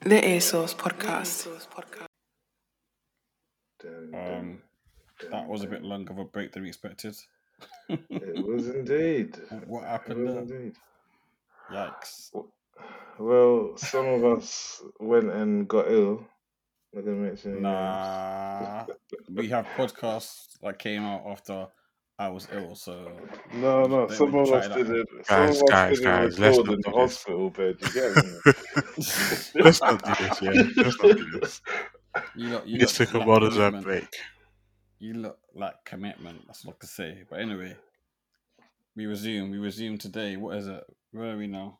The A Source Podcast. That was a bit longer of a break than we expected. It was indeed. What happened? It was indeed. Yikes. Well, some of us went and got ill. I didn't mention we have podcasts that came out after I was ill, so some of us didn't. Guys, let's not do this. Hospital bed, you get me? Let's not do this. Yeah, let's not do this. You took a lot of a break. You look like commitment. That's not to say, but anyway, we resume today. What is it? Where are we now?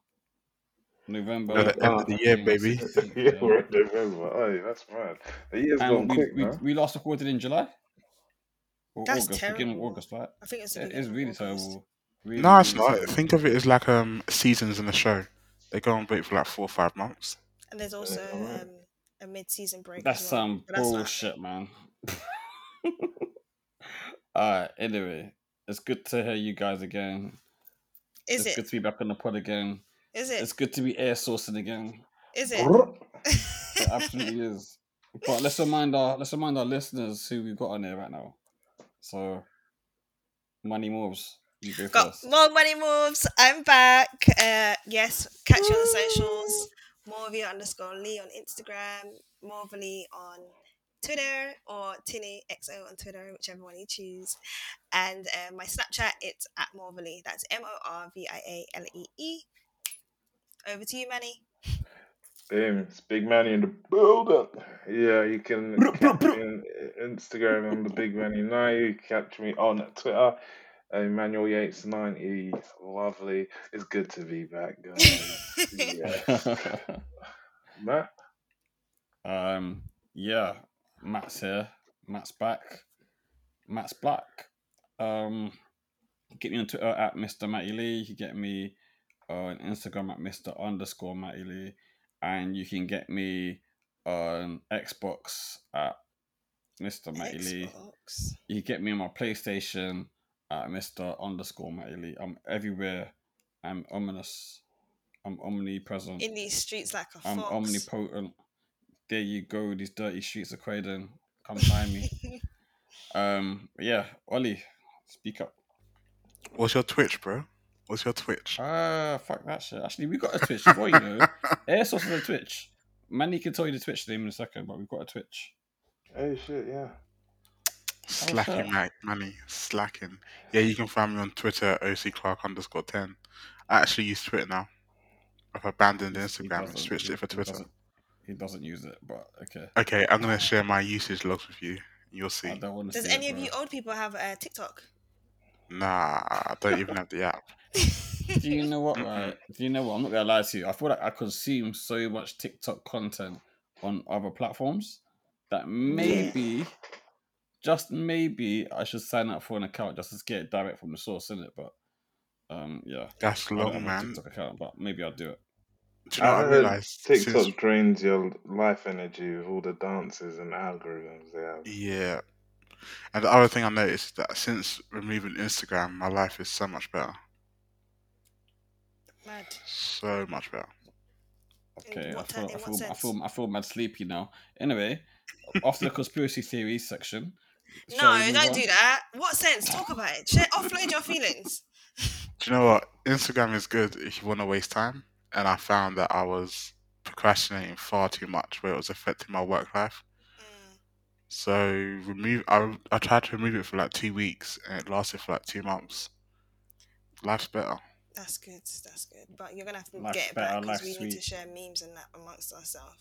November. No, the end of the year, baby. Yeah, we're in November. Oh, that's mad. The year's gone quick. We last recorded in July. That's August, terrible. Beginning of August, right? I think it's really terrible. Really, no, it's not. Terrible. Think of it as like seasons in a show. They go on break for like 4 or 5 months. And there's also a mid-season break. That's some bullshit, man. Alright, anyway. It's good to hear you guys again. It's good to be back on the pod again. Is it? It's good to be air sourcing again. Is it? It absolutely is. But let's remind our listeners who we've got on here right now. So, money moves. You go got first. More money moves. I'm back. Yes, catch you on the socials. Morvia_Lee on Instagram. Morvely on Twitter, or TinyXO on Twitter, whichever one you choose. And my Snapchat, it's at Morvely. That's MORVIALEE. Over to you, Manny. Damn, it's Big Manny in the build-up. Yeah, you can catch me on Instagram. I'm the Big Manny now. You can catch me on Twitter. Emmanuel Yates 90. Lovely. It's good to be back, guys. Yes. Matt? Yeah, Matt's here. Matt's back. Matt's black. Get me on Twitter at Mr. Matty Lee. You can get me on Instagram at Mr_Matty Lee. And you can get me on Xbox at Mr. Matty Lee. You can get me on my PlayStation at Mr_Matty Lee. I'm everywhere. I'm ominous. I'm omnipresent. In these streets like a fox. I'm omnipotent. There you go. These dirty streets of Croydon. Come find me. Yeah, Ollie, speak up. What's your Twitch, bro? What's your Twitch? Fuck that shit. Actually, we got a Twitch. Boy, you know. Airsource is a Twitch. Manny can tell you the Twitch name in a second, but we've got a Twitch. Oh, shit, yeah. Slacking, mate. Manny, slacking. Yeah, you can find me on Twitter, OCClark_10. I actually use Twitter now. I've abandoned Instagram and switched it for Twitter. He doesn't use it, but okay. Okay, I'm going to share my usage logs with you. You'll see. Does see any of you old people have a TikTok? Nah, I don't even have the app. Do you know what, right? Do you know what? I'm not going to lie to you. I feel like I consume so much TikTok content on other platforms that maybe, just maybe, I should sign up for an account just to get it direct from the source, innit? But, yeah. That's long, man. TikTok account, but maybe I'll do it. Do you know what I realized? TikTok drains your life energy with all the dances and algorithms they have. Yeah. And the other thing I noticed is that since removing Instagram, my life is so much better. Mad. So much better. Okay, I feel mad sleepy now. Anyway, after the conspiracy theories section. No, don't do that. What sense? Talk about it. Offload your feelings. Do you know what? Instagram is good if you want to waste time. And I found that I was procrastinating far too much, where it was affecting my work life. So I tried to remove it for like 2 weeks, and it lasted for like 2 months. Life's better. That's good. That's good. But you're gonna have to get it back, because we need to share memes and that amongst ourselves.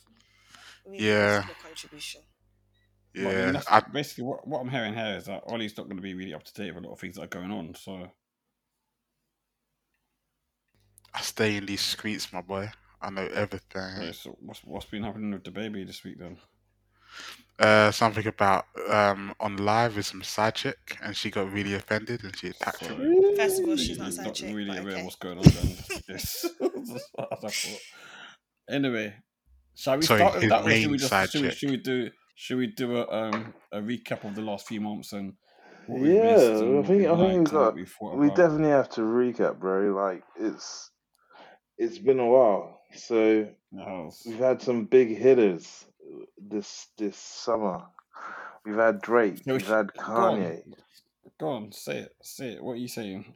Yeah. Contribution. Yeah. Well, basically, what I'm hearing here is that Ollie's not going to be really up to date with a lot of things that are going on. So I stay in these streets, my boy. I know everything. Okay, so what's been happening with the baby this week then? Something about on live with some side chick, and she got really offended and she attacked him. First of all, she's not side chick. Not really aware what's going on. Then. Anyway, shall we start with that? Should we do a recap of the last few months and what we missed? Yeah, I think we definitely have to recap, bro. Like it's been a while. So we've had some big hitters this summer. We've had Drake. We've had Kanye. Go on, say it. What are you saying?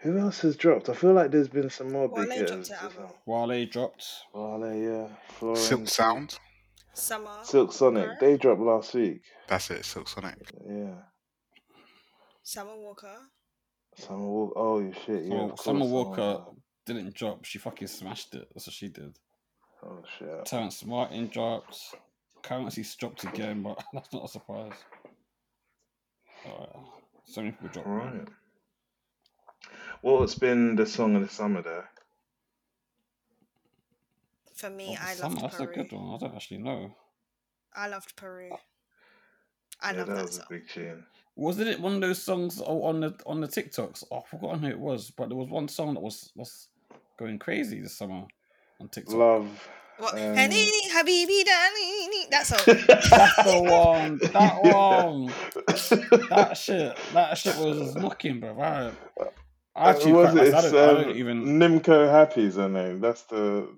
Who else has dropped? I feel like there's been some more big hitters. Wale dropped. Yeah. Florence. Silk Sound. Summer. Silk Sonic. Walker. They dropped last week. That's it. Silk Sonic. Yeah. Summer Walker. Oh shit! Yeah. Summer Walker didn't drop. She fucking smashed it. That's what she did. Oh shit. Terrence Martin dropped. Currency dropped again, but that's not a surprise. Alright. So many people dropped. Right. Well, it's been the song of the summer there. For me, I loved Peru. That's a good one. I don't actually know. I loved Peru. I love that song. A big tune. Wasn't it one of those songs on the TikToks? Oh, I've forgotten who it was, but there was one song that was going crazy this summer on TikTok. Love. What? Hanini, Habibi, Danini. That song. That's the one. That one. That shit was knocking, bro. I don't even... Nimco Happy's her name. That's the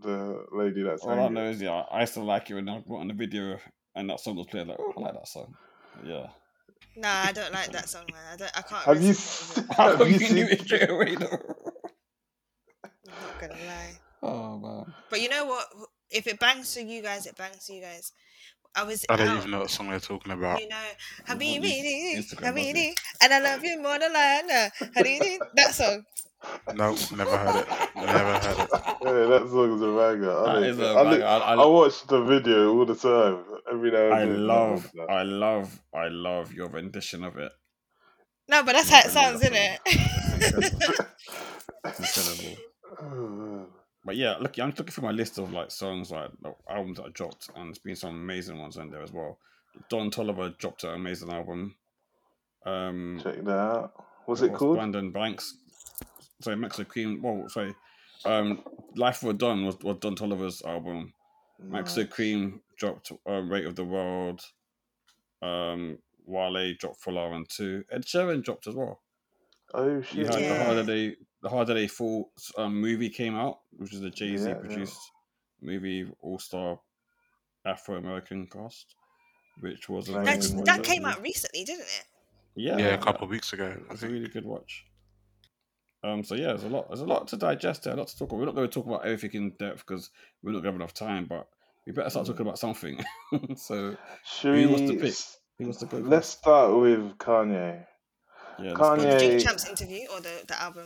lady that's singing. All I know is, yeah, I still like it when I went on the video and that song was played. Like, oh, I like that song. Yeah. Nah, I don't like that song, man. I can't. Have you knew it straight away, though? I'm not gonna lie. Oh man. But you know what? If it bangs to you guys, it bangs to you guys. I don't even know what song they're talking about. You know, Habibi, and I love you more than I know. That song. No, never heard it. Yeah, that song's a banger. I watch the video all the time. Every now and then. I love your rendition of it. No, but that's how it sounds, isn't it? Incredible. But yeah, look, I'm looking through my list of like songs, like albums that I dropped, and there's been some amazing ones in there as well. Don Toliver dropped an amazing album. Check that out. What's it called? Brandon Banks. Sorry, Maxo Cream. Well, sorry. Life for Don was Don Toliver's album. Nice. Maxo Cream dropped Rate of the World. Wale dropped Full Iron 2. Ed Sheeran dropped as well. Oh shit! Yeah. The Hard Day Fall movie came out, which is a Jay-Z produced movie, all-star Afro-American cast, which was that came out recently, didn't it? Yeah, a couple of weeks ago. That's a really good watch. So yeah, there's a lot to digest there, a lot to talk about. We're not going to talk about everything in depth because we're not going to have enough time, but we better start talking about something. So who wants to pick? Let's start with Kanye. Yeah, Kanye. The Drink Champs interview or the album?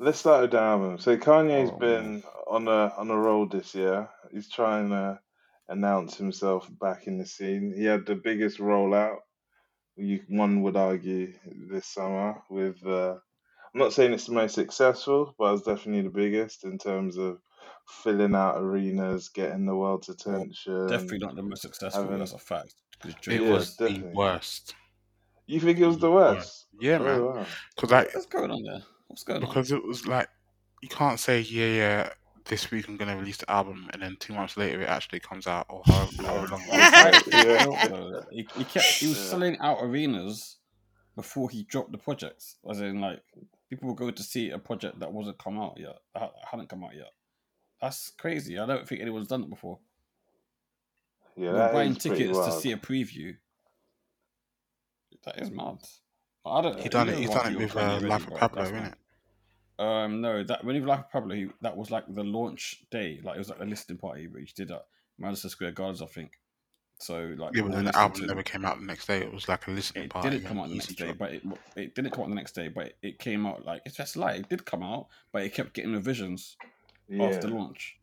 Let's start with the album. So Kanye's been on a roll this year. He's trying to announce himself back in the scene. He had the biggest rollout, one would argue, this summer. With I'm not saying it's the most successful, but it's definitely the biggest in terms of filling out arenas, getting the world's attention. Well, definitely not the most successful, that's a fact. It was the worst. You think it was the worst? Yeah, man. Wow. What's going on there? Because it was like, you can't say, this week I'm going to release the album, and then 2 months later it actually comes out, or however long. He was selling out arenas before he dropped the projects. As in, like, people would go to see a project that hadn't come out yet. That's crazy. I don't think anyone's done it before. Yeah, we're buying tickets to see a preview. That is mad. He done it with Life of Pablo, innit? No, that when he was Life of Pablo, that was like the launch day. Like it was like a listening party, but he did at Madison Square Gardens, I think. So like, but then the album never came out the next day. It was like a listening party. It didn't come out the next day, but it didn't come out the next day. But it came out like it's just like it did come out, but it kept getting revisions after launch.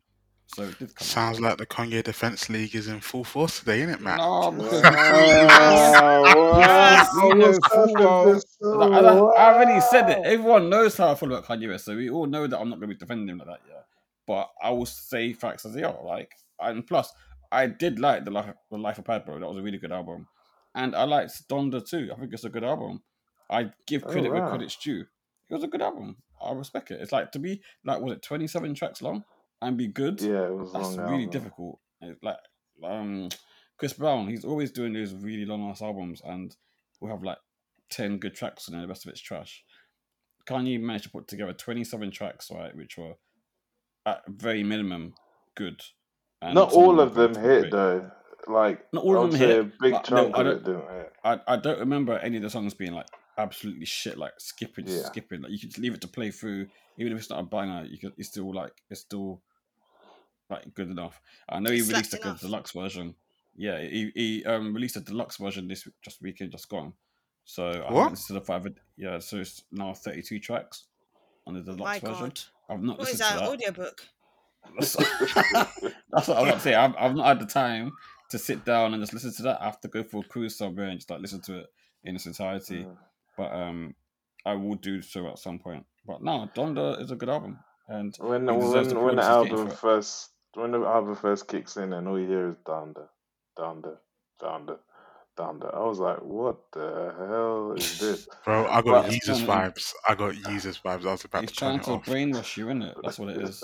So it did come Sounds out. Like the Kanye Defense League is in full force today, isn't it, Matt? I already said it. Everyone knows how I feel about Kanye West, so we all know that I'm not going to be defending him like that, yeah. But I will say facts as they are. Like, and plus, I did like the Life of Pablo. That was a really good album, and I liked Donda too. I think it's a good album. I give credit where credit's due. It was a good album. I respect it. It's like to be like, was it 27 tracks long? And be good. Yeah, it was that's really album. Difficult. Like Chris Brown, he's always doing those really long ass albums, and we'll have like 10 good tracks, and then the rest of it's trash. Kanye managed to put together 27 tracks, right, which were at very minimum good. And not all of them hit, though. Like, not all of them hit. A big chunk of it didn't hit. I don't remember any of the songs being like absolutely shit, like skipping. Like, you can leave it to play through, even if it's not a banger. You can, it's still good enough. I know he released like a deluxe version. Yeah, he released a deluxe version this weekend, just gone. So I listened to the 5. Yeah, so it's now 32 tracks on the deluxe version. I've not listened to that. What is that, audiobook? That's what I'm not saying. I've not had the time to sit down and just listen to that. I have to go for a cruise somewhere and just like listen to it in its entirety. Yeah. But I will do so at some point. But no, Donda is a good album. And when the album first kicks in and all you hear is Donda. I was like, what the hell is this? Bro, I got Jesus vibes. I was about to turn it off. He's trying to brainwash you, innit? That's what it is.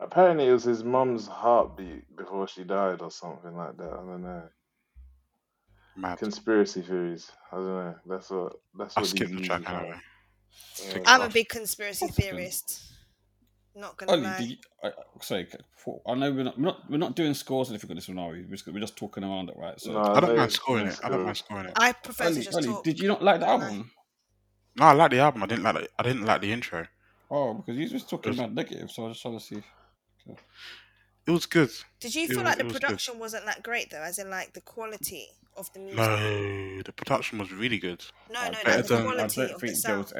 Apparently it was his mum's heartbeat before she died or something like that. I don't know. Mad. Conspiracy theories. I don't know. That's what I skipped the track anyway. Yeah. I'm a big conspiracy theorist. Not gonna lie. Sorry, I know we're not doing scores and if we're gonna listen, are we? We're just talking around it, right? So no, I don't mind scoring it. I prefer to just talk. Did you not like the album? No, I like the album. I didn't like the intro. Oh, because you were just talking about negative, so I just want to see. Okay. It was good. Did you feel like the production wasn't that great though? As in, like the quality of the music? No, the production was really good. No, the quality of the sound.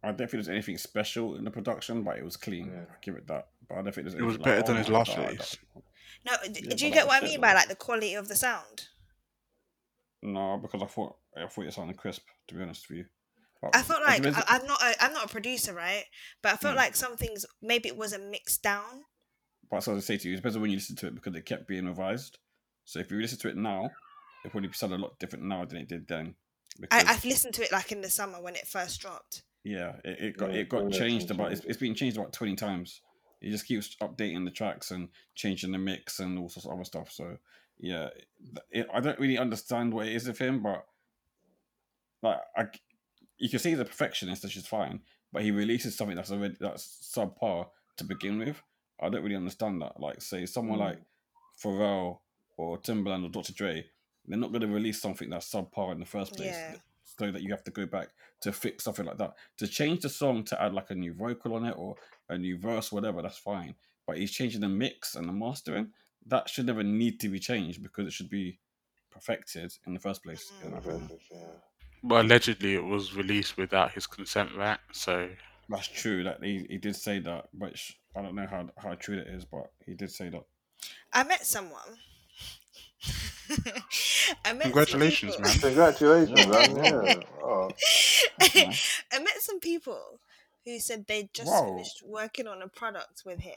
I don't think there was anything special in the production, but it was clean. Yeah. I give it that. But I don't think it was better than his last release. No, do you get what I mean by like the quality of the sound? No, because I thought it sounded crisp. To be honest with you. I felt like I'm not a producer, right? But I felt like some things maybe it wasn't mixed down. But as I say to you, it's better when you listen to it because it kept being revised. So if you listen to it now, it probably sound a lot different now than it did then. I've listened to it like in the summer when it first dropped. Yeah, it got changed about. It's been changed about 20 times. It just keeps updating the tracks and changing the mix and all sorts of other stuff. So yeah, I don't really understand what it is with him, but like you can see he's a perfectionist, which is fine, but he releases something that's subpar to begin with. I don't really understand that. Like, say someone like Pharrell or Timbaland or Dr. Dre, they're not going to release something that's subpar in the first place, so that you have to go back to fix something like that. To change the song to add like a new vocal on it or a new verse, whatever, that's fine. But he's changing the mix and the mastering. That should never need to be changed because it should be perfected in the first place. But allegedly it was released without his consent, right? So that's true. Like he did say that, which I don't know how true that is, but he did say that. I met someone. Congratulations, man! Congratulations, man! Yeah. Oh. I met some people who said they just finished working on a product with him.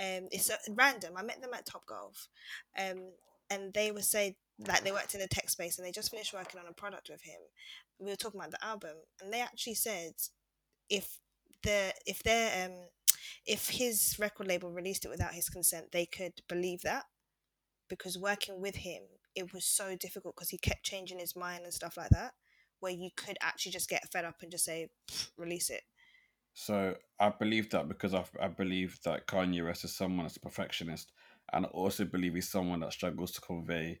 It's random. I met them at Topgolf, and they were saying. Like they worked in the tech space and they just finished working on a product with him. We were talking about the album and they actually said if his record label released it without his consent, they could believe that because working with him, it was so difficult because he kept changing his mind and stuff like that, where you could actually just get fed up and just say, release it. So I believe that because I believe that Kanye West is someone that's a perfectionist and I also believe he's someone that struggles to convey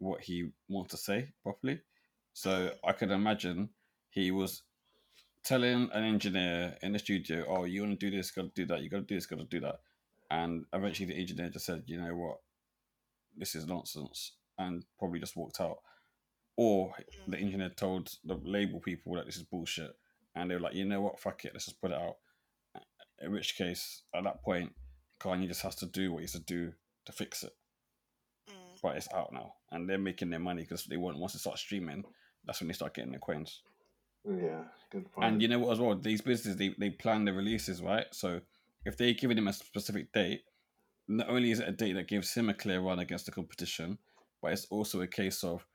what he wants to say properly. So I could imagine he was telling an engineer in the studio, oh, you want to do this, got to do that, you got to do this, got to do that. And eventually the engineer just said, you know what, this is nonsense, and probably just walked out. Or the engineer told the label people that this is bullshit. And they were like, you know what, fuck it, let's just put it out. In which case, at that point, Kanye just has to do what he has to do to fix it. But it's out now, and they're making their money because they want once they start streaming, that's when they start getting their coins. Yeah, good point. And you know what as well? These businesses they plan their releases, right? So if they're giving him a specific date, not only is it a date that gives him a clear run against the competition, but it's also a case of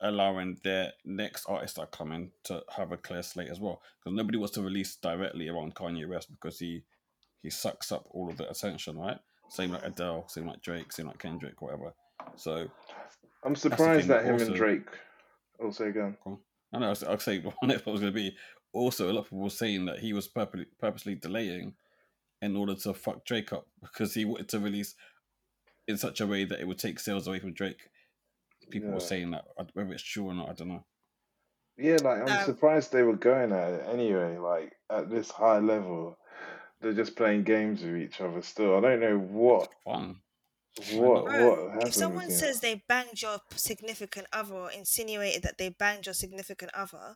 allowing their next artists that are coming to have a clear slate as well. Because nobody wants to release directly around Kanye West because he sucks up all of the attention, right? Same like Adele, same like Drake, same like Kendrick, whatever. So I'm surprised that him also, and Drake also gone. I know. I'll say one if I was going to be. Also, a lot of people were saying that he was purposely delaying in order to fuck Drake up, because he wanted to release in such a way that it would take sales away from Drake. People were saying that, whether it's true or not, I don't know. Yeah, like, I'm surprised they were going at it anyway, like, at this high level. They're just playing games with each other still. I don't know what happened. If someone says they banged your significant other, or insinuated that they banged your significant other,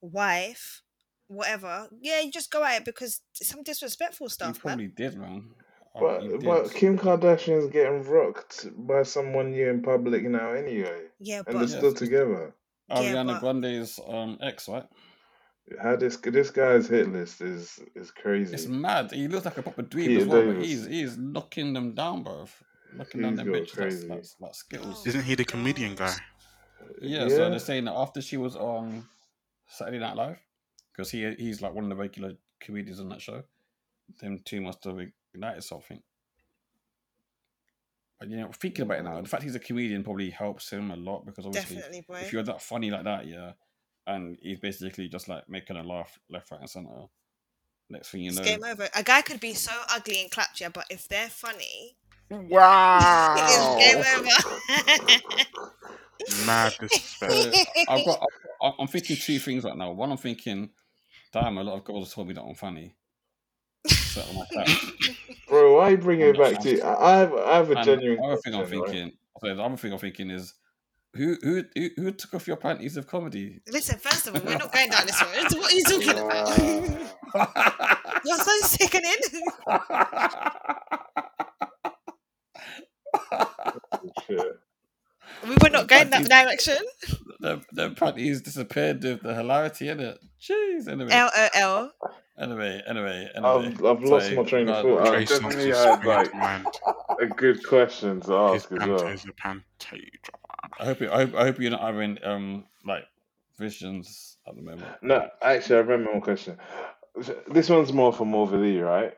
wife, whatever, yeah, you just go at it, because some disrespectful stuff. You probably did, man. But Kim Kardashian's getting rocked by someone new in public now anyway. Yeah, but... And they're still together. Ariana Grande's ex, right? How this guy's hit list is crazy. It's mad. He looks like a proper dweeb as well, but he's knocking them down, bro. Knocking down them bitches. That's skills. Isn't he the comedian guy? Yeah, so they're saying that after she was on Saturday Night Live, because he's like one of the regular comedians on that show, them two must have ignited something. And, you know, thinking about it now, the fact he's a comedian probably helps him a lot, because obviously if you're that funny like that, yeah, and he's basically just like making a laugh left, right and centre, next thing you know, it's game over. A guy could be so ugly and clapped, yeah, but if they're funny, wow, it's game over. Mad disrespect. I'm thinking two things right now. One, I'm thinking, damn, a lot of girls told me that I'm funny. Something like that. Bro, why are you bringing it back to you? I have a genuine question. The other thing I'm thinking is, who took off your panties of comedy? Listen, first of all, we're not going down this road. What are you talking about? You're so sickening. We were not going that direction. The panties disappeared with the hilarity in it. Jeez, anyway. LOL. Anyway. I've lost my train of thought. I definitely had a good question to ask as well. I hope you're not having like visions at the moment. No, actually, I remember one question. This one's more for Morville, right?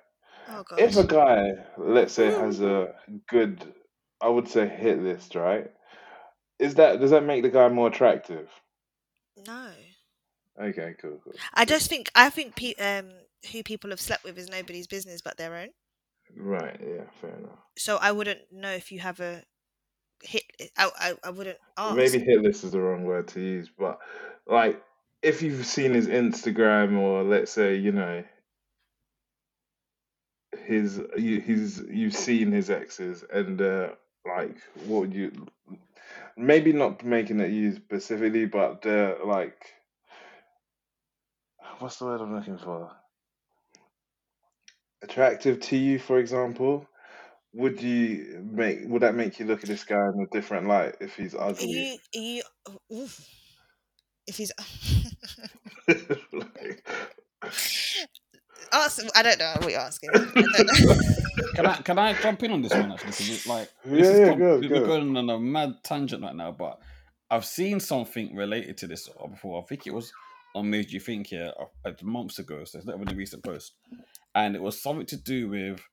Oh, God. If a guy, let's say, has a good, I would say, hit list, right? Does that make the guy more attractive? No. Okay, cool. I think who people have slept with is nobody's business but their own. Right, yeah, fair enough. So I wouldn't know if you have a hit. I wouldn't ask. Maybe hit list is the wrong word to use, but like if you've seen his Instagram, or let's say, you know, you've seen his exes, and like what would you? Maybe not making it you specifically, but they're like. What's the word I'm looking for? Attractive to you, for example. Would that make you look at this guy in a different light if he's ugly? If he's like... I don't know what you're asking. Can I jump in on this one actually? Because like we're going on a mad tangent right now, but I've seen something related to this before. I think it was. On Made You Think here months ago, so it's not even a recent post, and it was something to do with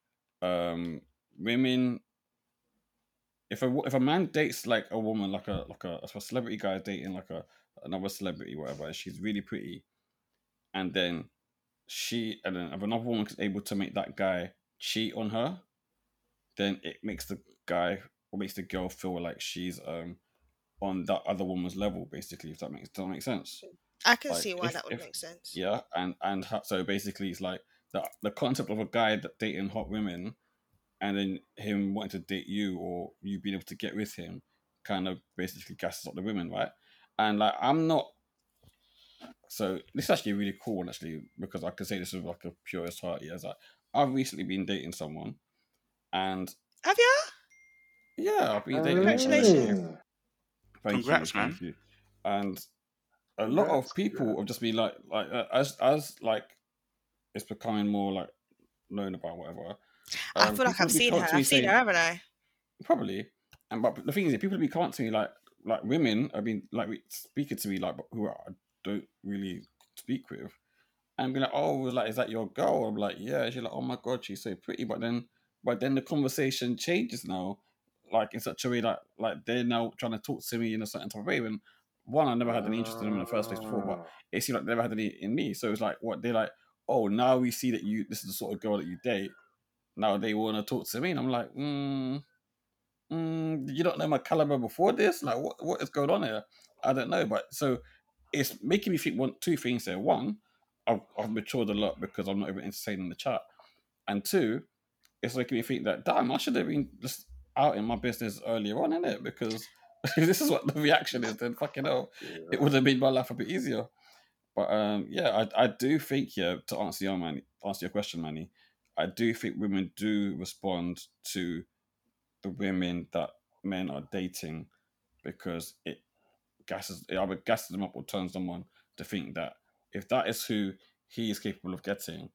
women. If a man dates like a woman, like a celebrity guy dating like another celebrity, whatever, and she's really pretty, and then if another woman is able to make that guy cheat on her, then it makes the guy or makes the girl feel like she's on that other woman's level, basically. If that makes sense. I can see why that would make sense. Yeah, and so basically it's like the concept of a guy dating hot women and then him wanting to date you, or you being able to get with him, kind of basically gasses up the women, right? And like so this is actually a really cool one actually, because I can say this with like a purest heart. Yeah, it's like I've recently been dating someone, and have you? Yeah, I've been dating. Congratulations! Congrats, man. Thank you. And a lot of people have just been like as like it's becoming more like known about whatever. I feel like I've seen her, haven't I? Probably. But the thing is, people have been coming to me like women have been like speaking to me like who I don't really speak with, and be like, oh, like is that your girl? I'm like, yeah. She's like, oh my god, she's so pretty. But then the conversation changes now, like in such a way that like they're now trying to talk to me in a certain type of way. And one, I never had any interest in them in the first place before, but it seemed like they never had any in me. So it's like, what they're like, oh, now we see that this is the sort of girl that you date. now they want to talk to me. And I'm like, did you not know my caliber before this? Like, what is going on here? I don't know. But so it's making me think two things there. One, I've matured a lot because I'm not even entertaining the chat. And two, it's making me think that, damn, I should have been just out in my business earlier on, innit? Because this is what the reaction is, then fucking hell. Yeah. It would have made my life a bit easier. But I do think, to answer your question, Manny, I do think women do respond to the women that men are dating because it gasses, it either gasses them up or turns them on to think that if that is who he is capable of getting,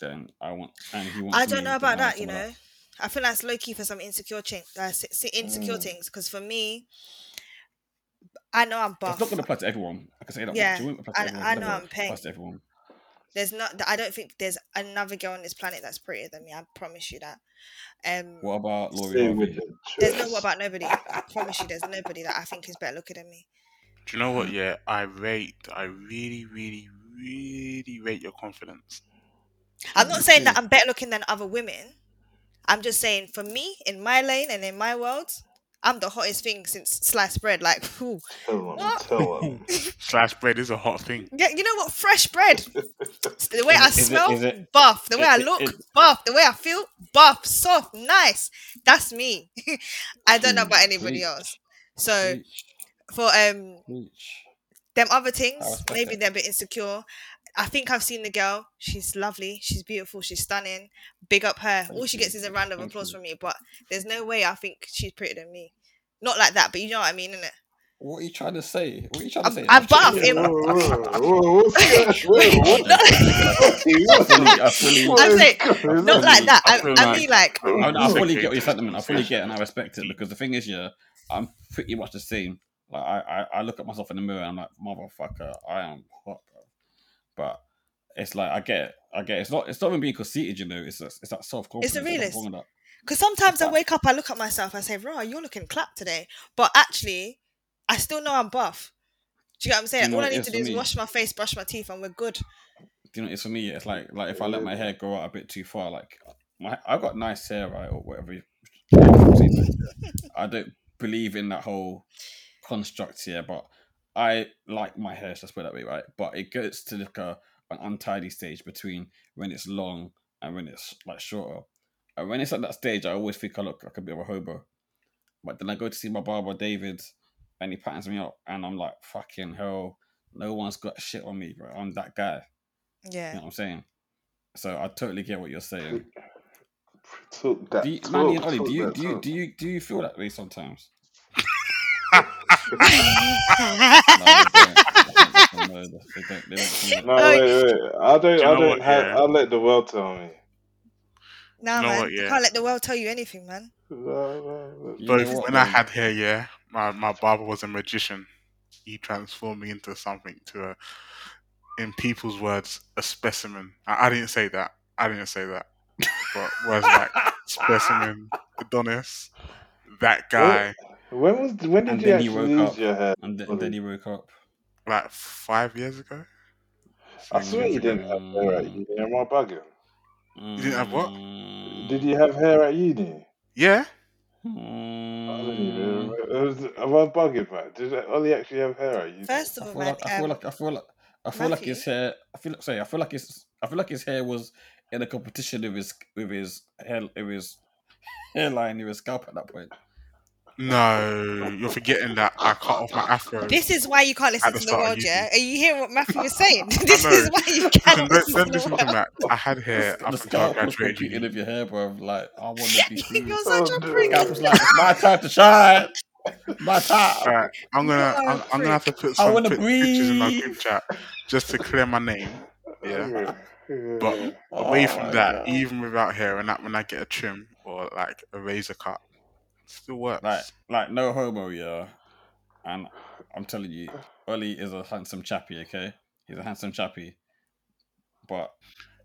then I want, and he wants. I don't know about that, you know. I feel that's low-key for some insecure things, because for me, I know I'm buff. It's not going to apply to everyone. I can say that. Yeah, I know I'm paying. There's not. I don't think there's another girl on this planet that's prettier than me. I promise you that. What about Laurie? There's no what about nobody. I promise you, there's nobody that I think is better looking than me. Do you know what? Yeah, I really, really, really rate your confidence. I'm not saying that I'm better looking than other women. I'm just saying, for me, in my lane and in my world, I'm the hottest thing since sliced bread. Like, who? Sliced bread is a hot thing. Yeah, you know what? Fresh bread. The way I smell, buff. The way I look, buff. The way I feel, buff. Soft, nice. That's me. I don't know about anybody else. So, for them other things, maybe they're a bit insecure. I think I've seen the girl. She's lovely. She's beautiful. She's stunning. Big up her. All she gets is a round of applause from me, but there's no way I think she's prettier than me. Not like that, but you know what I mean, innit? What are you trying to say? I'm buff. Not like that. I mean, like... I fully get your sentiment. I fully get it and I respect it, because the thing is, yeah, I'm pretty much the same. Like, I look at myself in the mirror and I'm like, motherfucker, I am hot. But it's like, I get it. It's not even being conceited, you know. It's that self-confidence. It's a realist. Because sometimes I wake up, I look at myself, I say, "Raw, you're looking clap today." But actually, I still know I'm buff. Do you get what I'm saying? All I need to do is wash my face, brush my teeth, and we're good. You know, it's for me. It's like if I let my hair grow out a bit too far, like I've got nice hair, right, or whatever. I don't believe in that whole construct here, but I like my hair, so let's put it that way, right? But it goes to like an untidy stage between when it's long and when it's like shorter. And when it's at that stage, I always think I look like a bit of a hobo. But then I go to see my barber, David, and he patterns me up, and I'm like, fucking hell, no one's got shit on me, bro. I'm that guy. Yeah. You know what I'm saying? So I totally get what you're saying. Manny and Ollie, do you feel that way sometimes? I let the world tell me. You can't let the world tell you anything, man. I had hair, my barber was a magician. He transformed me into something, in people's words, a specimen. I didn't say that. But words like specimen, Adonis, that guy. What? When did you actually lose your hair? And then he woke up. Like 5 years ago? I swear you didn't have hair at uni. Am I bugging? You didn't have what? Did you have hair at uni? Yeah. I don't even remember. Am I bugging, man? Did Ollie actually have hair at uni? First of all, I feel like his hair was in a competition with his hairline, with his scalp at that point. No, you're forgetting that I cut off my afro. This is why you can't listen to the world, yeah? Are you hearing what Matthew was saying? This is why you can't listen to the world. I had hair up until I graduated. You live your hair, bro. Like, I want to be free. You're such a prick. I was like, it's my time to shine. My time. Right, I'm gonna have to put some pictures in my group chat just to clear my name. Yeah. But away from that, even without hair, and that when I get a trim or like a razor cut, still works. Like no homo, yeah. And I'm telling you, Ollie is a handsome chappy, okay? He's a handsome chappy. But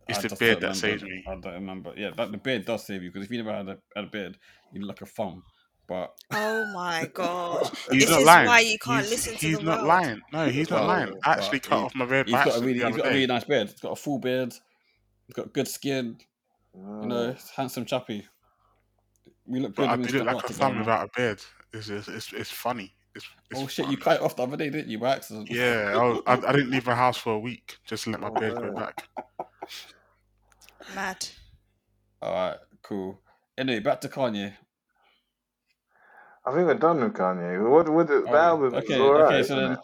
it's the beard that saved me. I don't remember. Yeah, the beard does save you, because if you never had a beard, you look like a thumb. But oh my god, he's not lying. This is why you can't listen to the world. He's not lying. No, he's not lying. I actually cut off my beard. He's got a really nice beard. He's got a full beard. He's got good skin. You know, it's handsome chappy. We look good. I did it like a thumb without a beard. It's funny. It's funny. You cut it off the other day, didn't you, by accident? Yeah, I didn't leave my house for a week. Just let my beard go back. Mad. All right, cool. Anyway, back to Kanye. I think we're done with Kanye. That album is alright. So then,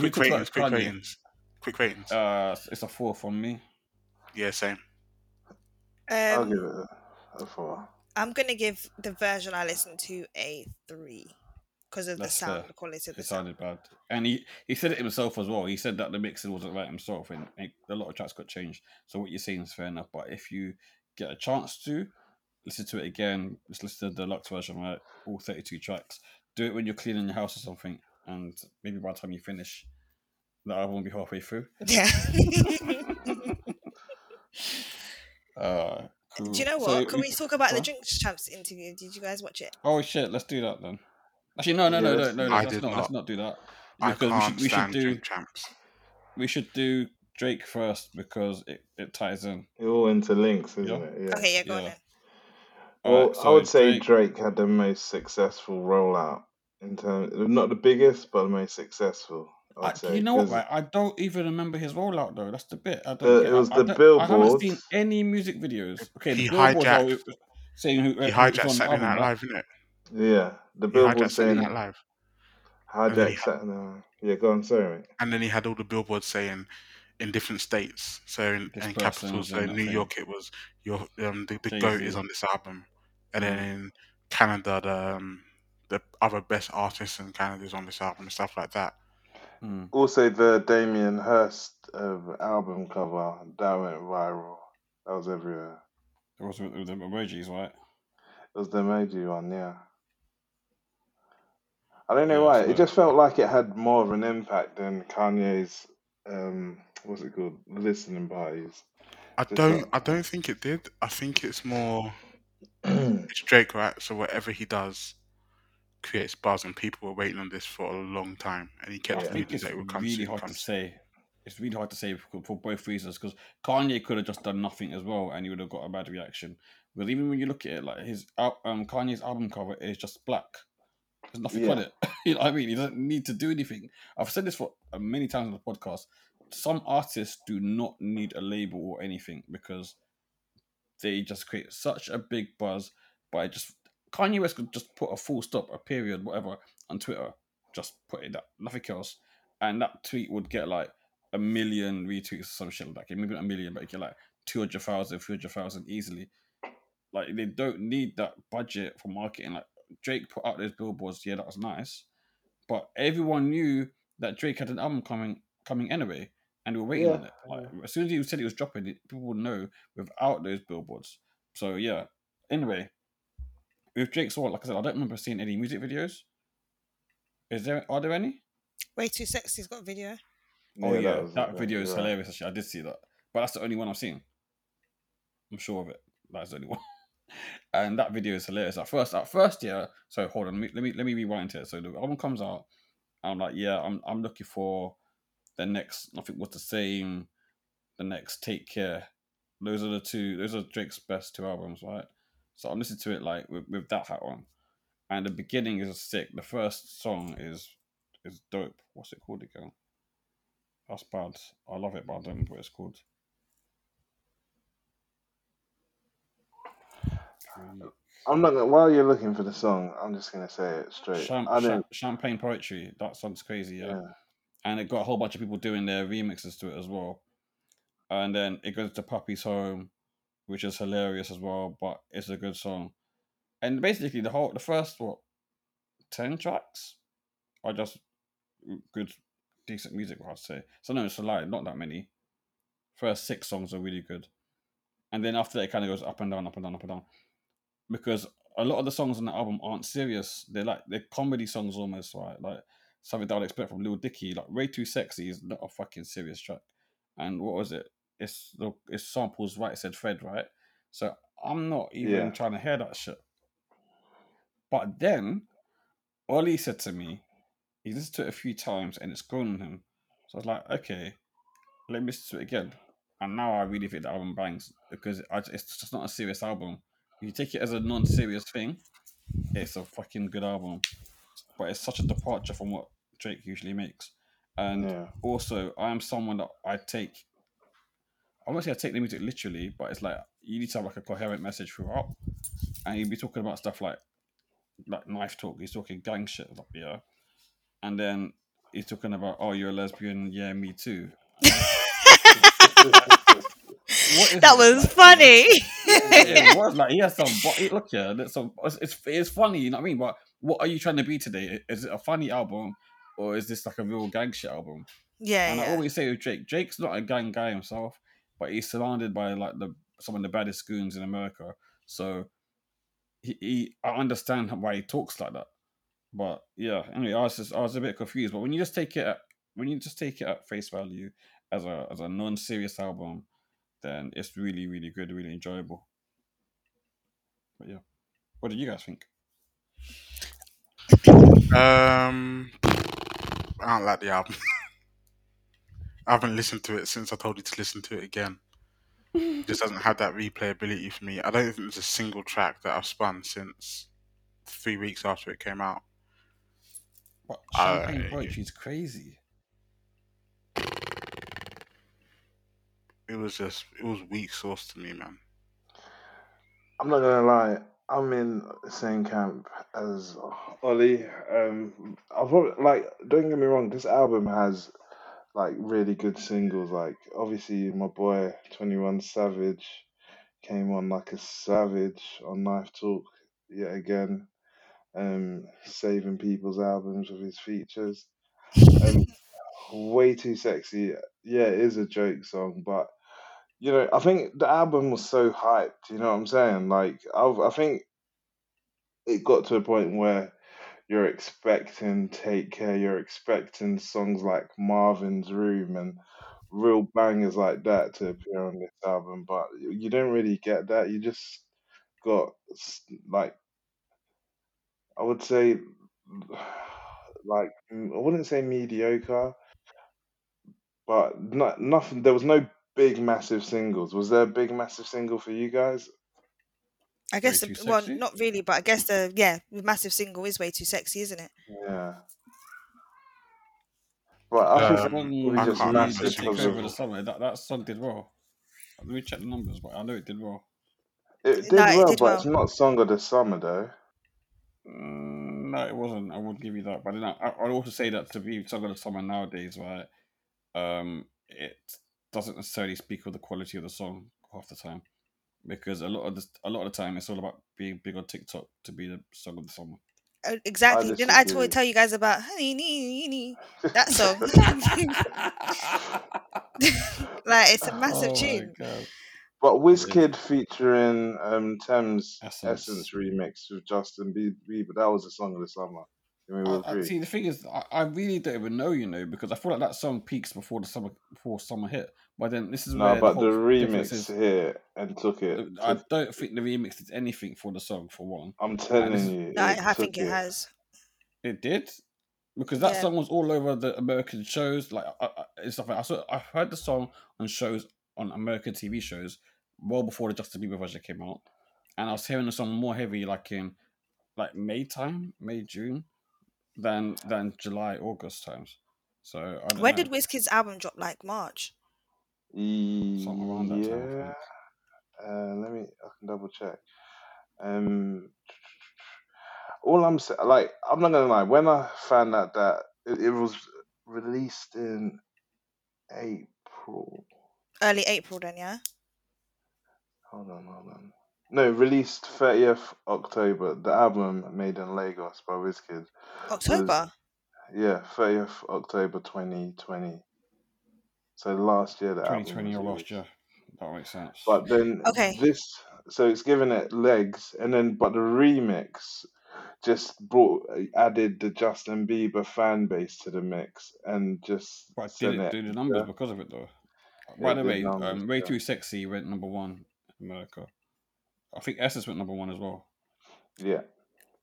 we talked about Kanye. Quick ratings. It's a 4 from me. Yeah, same. I'll give it a 4. I'm gonna give the version I listened to a 3 because of the sound quality. It sounded bad, and he said it himself as well. He said that the mixing wasn't right himself, and a lot of tracks got changed. So what you're saying is fair enough. But if you get a chance to listen to it again, just listen to the deluxe version, right? All 32 tracks. Do it when you're cleaning your house or something, and maybe by the time you finish, the album will be halfway through. Yeah. Cool. Do you know what? Can we talk about the Drink Champs interview? Did you guys watch it? Oh shit! Let's do that then. Actually, no. Let's not do that. We should do Drink Champs. We should do Drake first because it ties in. It all interlinks, isn't it? Yeah. Okay, go on then. Well, I would say Drake had the most successful rollout in terms, not the biggest, but the most successful. You know what? I don't even remember his rollout though. That's the bit. It was the Billboard. I haven't seen any music videos. Okay, he hijacked. He hijacked Saturday Night Live, innit? Yeah, the Billboard saying Saturday Night Live. Hijacked Saturday Night Live. Yeah, go on, sorry. Mate. And then he had all the billboards saying in different states. So in capitals, so in New York it was your the GOAT is on this album, and then in Canada the other best artists in Canada is on this album and stuff like that. Mm. Also, the Damien Hirst album cover that went viral. That was everywhere. It was with the emojis, right? It was the emoji one, yeah. I don't know why. It just felt like it had more of an impact than Kanye's what's it called? Listening parties. I don't think it did. I think it's more. It's Drake, right? So whatever he does creates buzz, and people were waiting on this for a long time, and he kept. I think it's really hard to say. It's really hard to say for both reasons, because Kanye could have just done nothing as well, and he would have got a bad reaction. But even when you look at it, like his Kanye's album cover is just black. There's nothing on it. You know what I mean? He doesn't need to do anything. I've said this for many times on the podcast. Some artists do not need a label or anything because they just create such a big buzz by just. Kanye West could just put a full stop, a period, whatever, on Twitter. Just put it, nothing else. And that tweet would get like 1 million retweets or some shit like that. Maybe not 1 million, but it get like 200,000, 300,000 easily. Like, they don't need that budget for marketing. Like, Drake put out those billboards. Yeah, that was nice. But everyone knew that Drake had an album coming anyway, and they were waiting on it. Like, as soon as he said he was dropping it, people would know without those billboards. So, yeah. Anyway. With Drake's one, like I said, I don't remember seeing any music videos. Are there any? Way Too Sexy's got a video. Oh yeah, that video is hilarious. Actually, I did see that, but that's the only one I've seen. I'm sure of it. That's the only one, and that video is hilarious. At first, yeah. So hold on, let me rewind to it. So the album comes out, and I'm like, yeah, I'm looking for the next. Nothing was the same. The next Take Care. Those are Drake's best 2 albums, right? So I'm listening to it like with that hat on, and the beginning is sick. The first song is dope. What's it called again? That's bad. I love it, but I don't remember what it's called. I'm not. While you're looking for the song, I'm just gonna say it straight. Champagne Poetry. That song's crazy, yeah. And it got a whole bunch of people doing their remixes to it as well. And then it goes to Puppy's Home, which is hilarious as well, but it's a good song. And basically, the first 10 tracks are just good, decent music, I'd say. So no, it's a lie, not that many. First 6 songs are really good, and then after that, it kind of goes up and down, up and down, up and down, because a lot of the songs on the album aren't serious. They're comedy songs almost, right? Like something that I'd expect from Lil Dicky. Like Way Too Sexy is not a fucking serious track. And what was it? It's samples, right? It said Fred, right? So I'm not even trying to hear that shit. But then Ollie said to me, he listened to it a few times and it's grown on him. So I was like, okay, let me listen to it again. And now I really think the album bangs because it's just not a serious album. If you take it as a non-serious thing, it's a fucking good album. But it's such a departure from what Drake usually makes. And also, I am someone that I won't say I take the music literally, but it's like, you need to have like a coherent message throughout. And you'd be talking about stuff like Knife Talk, he's talking gang shit, like, yeah. And then he's talking about, oh, you're a lesbian, yeah, me too. That was funny. It was like, yeah, look, yeah, it's funny, you know what I mean? But what are you trying to be today? Is it a funny album or is this like a real gang shit album? Yeah. And I always say with Drake's not a gang guy himself, but he's surrounded by like some of the baddest goons in America. So I understand why he talks like that. But yeah, anyway, I was a bit confused. But when you just take it at face value as a non-serious album, then it's really, really good, really enjoyable. But yeah, what did you guys think? I don't like the album. I haven't listened to it since I told you to listen to it again. It just doesn't have that replayability for me. I don't think there's a single track that I've spun since 3 weeks after it came out. What? Champagne Poetry is crazy. It was weak sauce to me, man. I'm not gonna lie, I'm in the same camp as Ollie. I thought, like, don't get me wrong, this album has like really good singles. Like, obviously, my boy 21 Savage came on like a savage on Knife Talk yet again, saving people's albums with his features. Way Too Sexy, yeah, it is a joke song, but you know, I think the album was so hyped, you know what I'm saying? Like, I think it got to a point where you're expecting Take Care, you're expecting songs like Marvin's Room and real bangers like that to appear on this album, but you don't really get that. You just got, like, I would say, like, I wouldn't say mediocre, but nothing. There was no big, massive singles. Was there a big, massive single for you guys? I guess, not really, but I guess the massive single is Way Too Sexy, isn't it? Yeah. But I think it's just massive. Over the summer, that song did well. Let me check the numbers, but I know it did well. It did well. It's not Song of the Summer, though. No, it wasn't. I would give you that. But then I'd also say that to be Song of the Summer nowadays, right? It doesn't necessarily speak of the quality of the song half the time, because a lot of the time it's all about being big on TikTok to be the Song of the Summer. Exactly. Didn't I tell you guys about honey, that song? Like, it's a massive tune. But WizKid featuring Thames Essence remix with Justin Bieber, that was a Song of the Summer. See, the thing is, I really don't even know, you know, because I feel like that song peaks before summer hit. But then this is the remix is here and took it. I don't think the remix did anything for the song, for one. I'm telling you. No, I think it has. It did? Because that song was all over the American shows, like, and stuff like that. I heard the song on shows, on American TV shows, well before the Justin Bieber version came out. And I was hearing the song more heavy, like, in like May, June. Than July, August times. So when did WizKid's album drop? Like March? Something around that time. I can double check. All I'm saying, like, I'm not gonna lie, when I found out that it was released in April. Early April then, yeah? Hold on. No, released 30th October. The album Made in Lagos by WizKid. October? Yeah, 30th October 2020. So last year, the album. 2020 or last year. That makes sense. But then this, so it's giving it legs, and then, but the remix just added the Justin Bieber fan base to the mix and just. But didn't do the numbers because of it, though. By the way, Way Too Sexy went number one in America. I think Essence went number one as well. Yeah.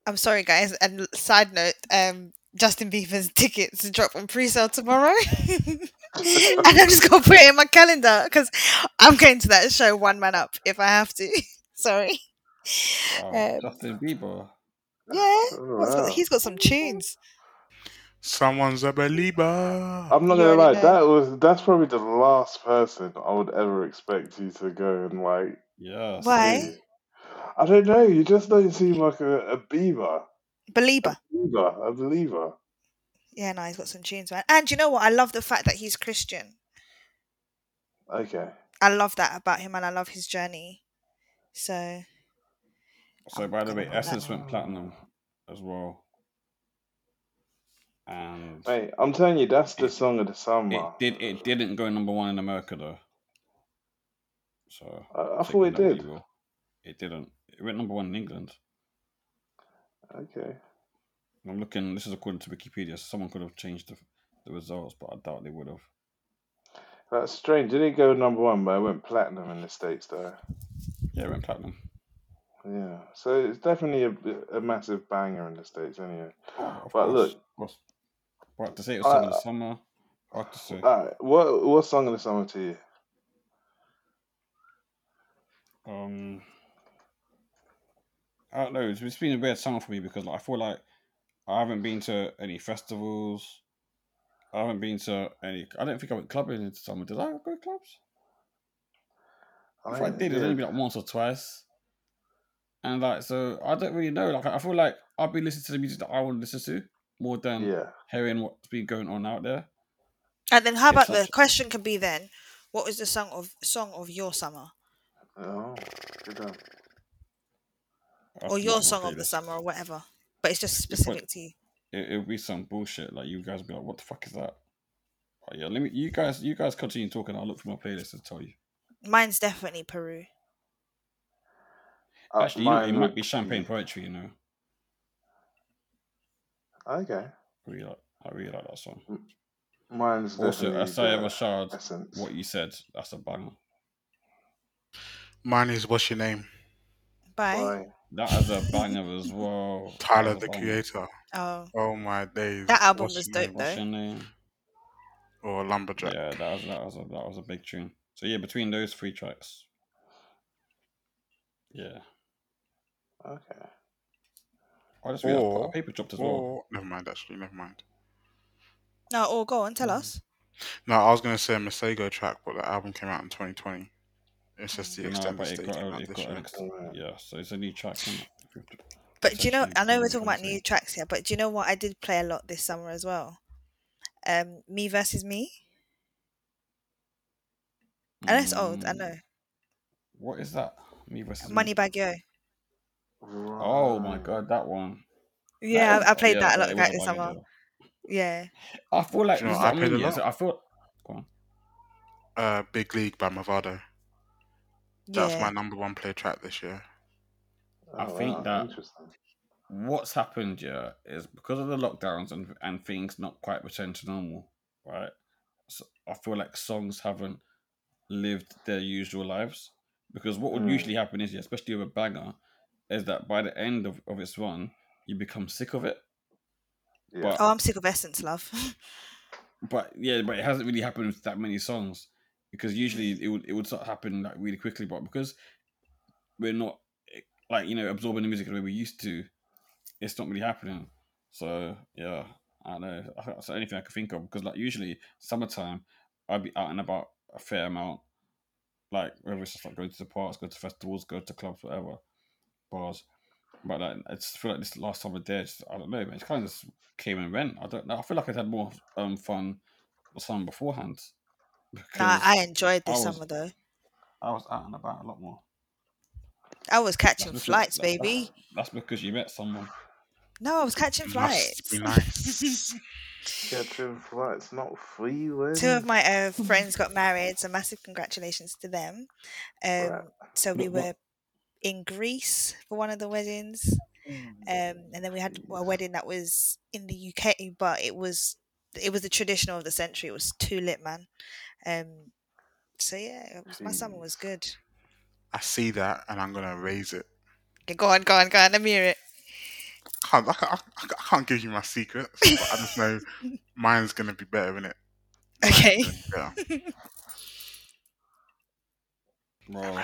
I'm sorry, guys. And side note, Justin Bieber's tickets drop on pre-sale tomorrow. And I'm just going to put it in my calendar because I'm going to that show one man up if I have to. Sorry. Wow, Justin Bieber. Yeah, he's got some tunes. Someone's a believer. I'm not gonna lie. That's probably the last person I would ever expect you to go and like. Yeah. Why? See. I don't know. You just don't seem like a Bieber. A believer. Yeah, no, he's got some tunes, man. And you know what? I love the fact that he's Christian. Okay. I love that about him, and I love his journey. So by the way, Essence went platinum as well. And hey, I'm telling you, that's the song of the summer. It didn't go number one in America though. So I thought it did. Evil. It didn't. It went number one in England. Okay. I'm looking. This is according to Wikipedia. So someone could have changed the results, but I doubt they would have. That's strange. It didn't go number one, but it went platinum in the States though. Yeah, it went platinum. Yeah, so it's definitely a massive banger in the States, anyway. Oh, but course, look, what to say? It's song of the summer. What to say? What song of the summer to you? I don't know. It's been a weird summer for me because I feel like I haven't been to any festivals. I haven't been to any. I don't think I went clubbing in the summer. Did I go to clubs? If I did, it was only like once or twice. And like, so I don't really know. Like, I feel like I've been listening to the music that I want to listen to more than hearing what's been going on out there. And then, how about the question could be then, what was the song of your summer? Oh, good one. Or your song of the summer, or whatever. But it's just specific to you. It would be some bullshit. Like you guys would be like, "What the fuck is that?" But yeah, you guys continue talking. I'll look for my playlist and tell you. Mine's definitely Peru. Actually, you know, it might be Champagne Poetry, you know. Okay. I really like that song. Mine's also, I say ever shard, what you said, that's a banger. Mine is What's Your Name? Bye. That is a banger as well. Tyler, the Creator. Oh my days. That album was dope, though. Or Lumberjack. Yeah, that was a big tune. So yeah, between those three tracks. Yeah. Okay. I just realized paper dropped as well. Never mind. No, or go on, tell us. No, I was going to say a Masego track, but the album came out in 2020. It's just the extended stage. Yeah, so it's a new track. But do you know, I know we're talking about new tracks here, but do you know what I did play a lot this summer as well? Me Versus Me. And that's old, I know. What is that? Moneybag Yo. Oh my god, that one. Yeah, I played that a lot this summer. Yo. Yeah. I feel like go on. Big League by Movado. That's my number one play track this year. I think that what's happened here is because of the lockdowns and things not quite return to normal, right? So I feel like songs haven't lived their usual lives. Because what would usually happen is, especially with a banger, is that by the end of its run, you become sick of it. Yeah. But, I'm sick of Essence, love. but it hasn't really happened with that many songs. Because usually it would start happening like really quickly. But because we're not like, you know, absorbing the music the way we used to, it's not really happening. So yeah, I don't know. That's the only thing I can think of. Because like usually summertime, I'd be out and about a fair amount. Like whether it's just like going to the parks, go to festivals, go to clubs, whatever, bars. But like, I just feel like this last summer there, I don't know, man. It kind of just came and went. I don't know. I feel like I had more fun the summer beforehand. Nah, I enjoyed this summer though. I was out and about a lot more. I was catching flights, baby. That's because you met someone. No, I was catching flights. Nice. Catching flights, not free. Two of my friends got married, so massive congratulations to them. So we were in Greece for one of the weddings, and then we had a wedding that was in the UK, but it was the traditional of the century. It was too lit, man. So yeah, my summer was good. I see that, and I'm gonna raise it. Okay, go on. Let me hear it. I can't give you my secrets, but I just know mine's going to be better, innit? Okay. Yeah. Bro,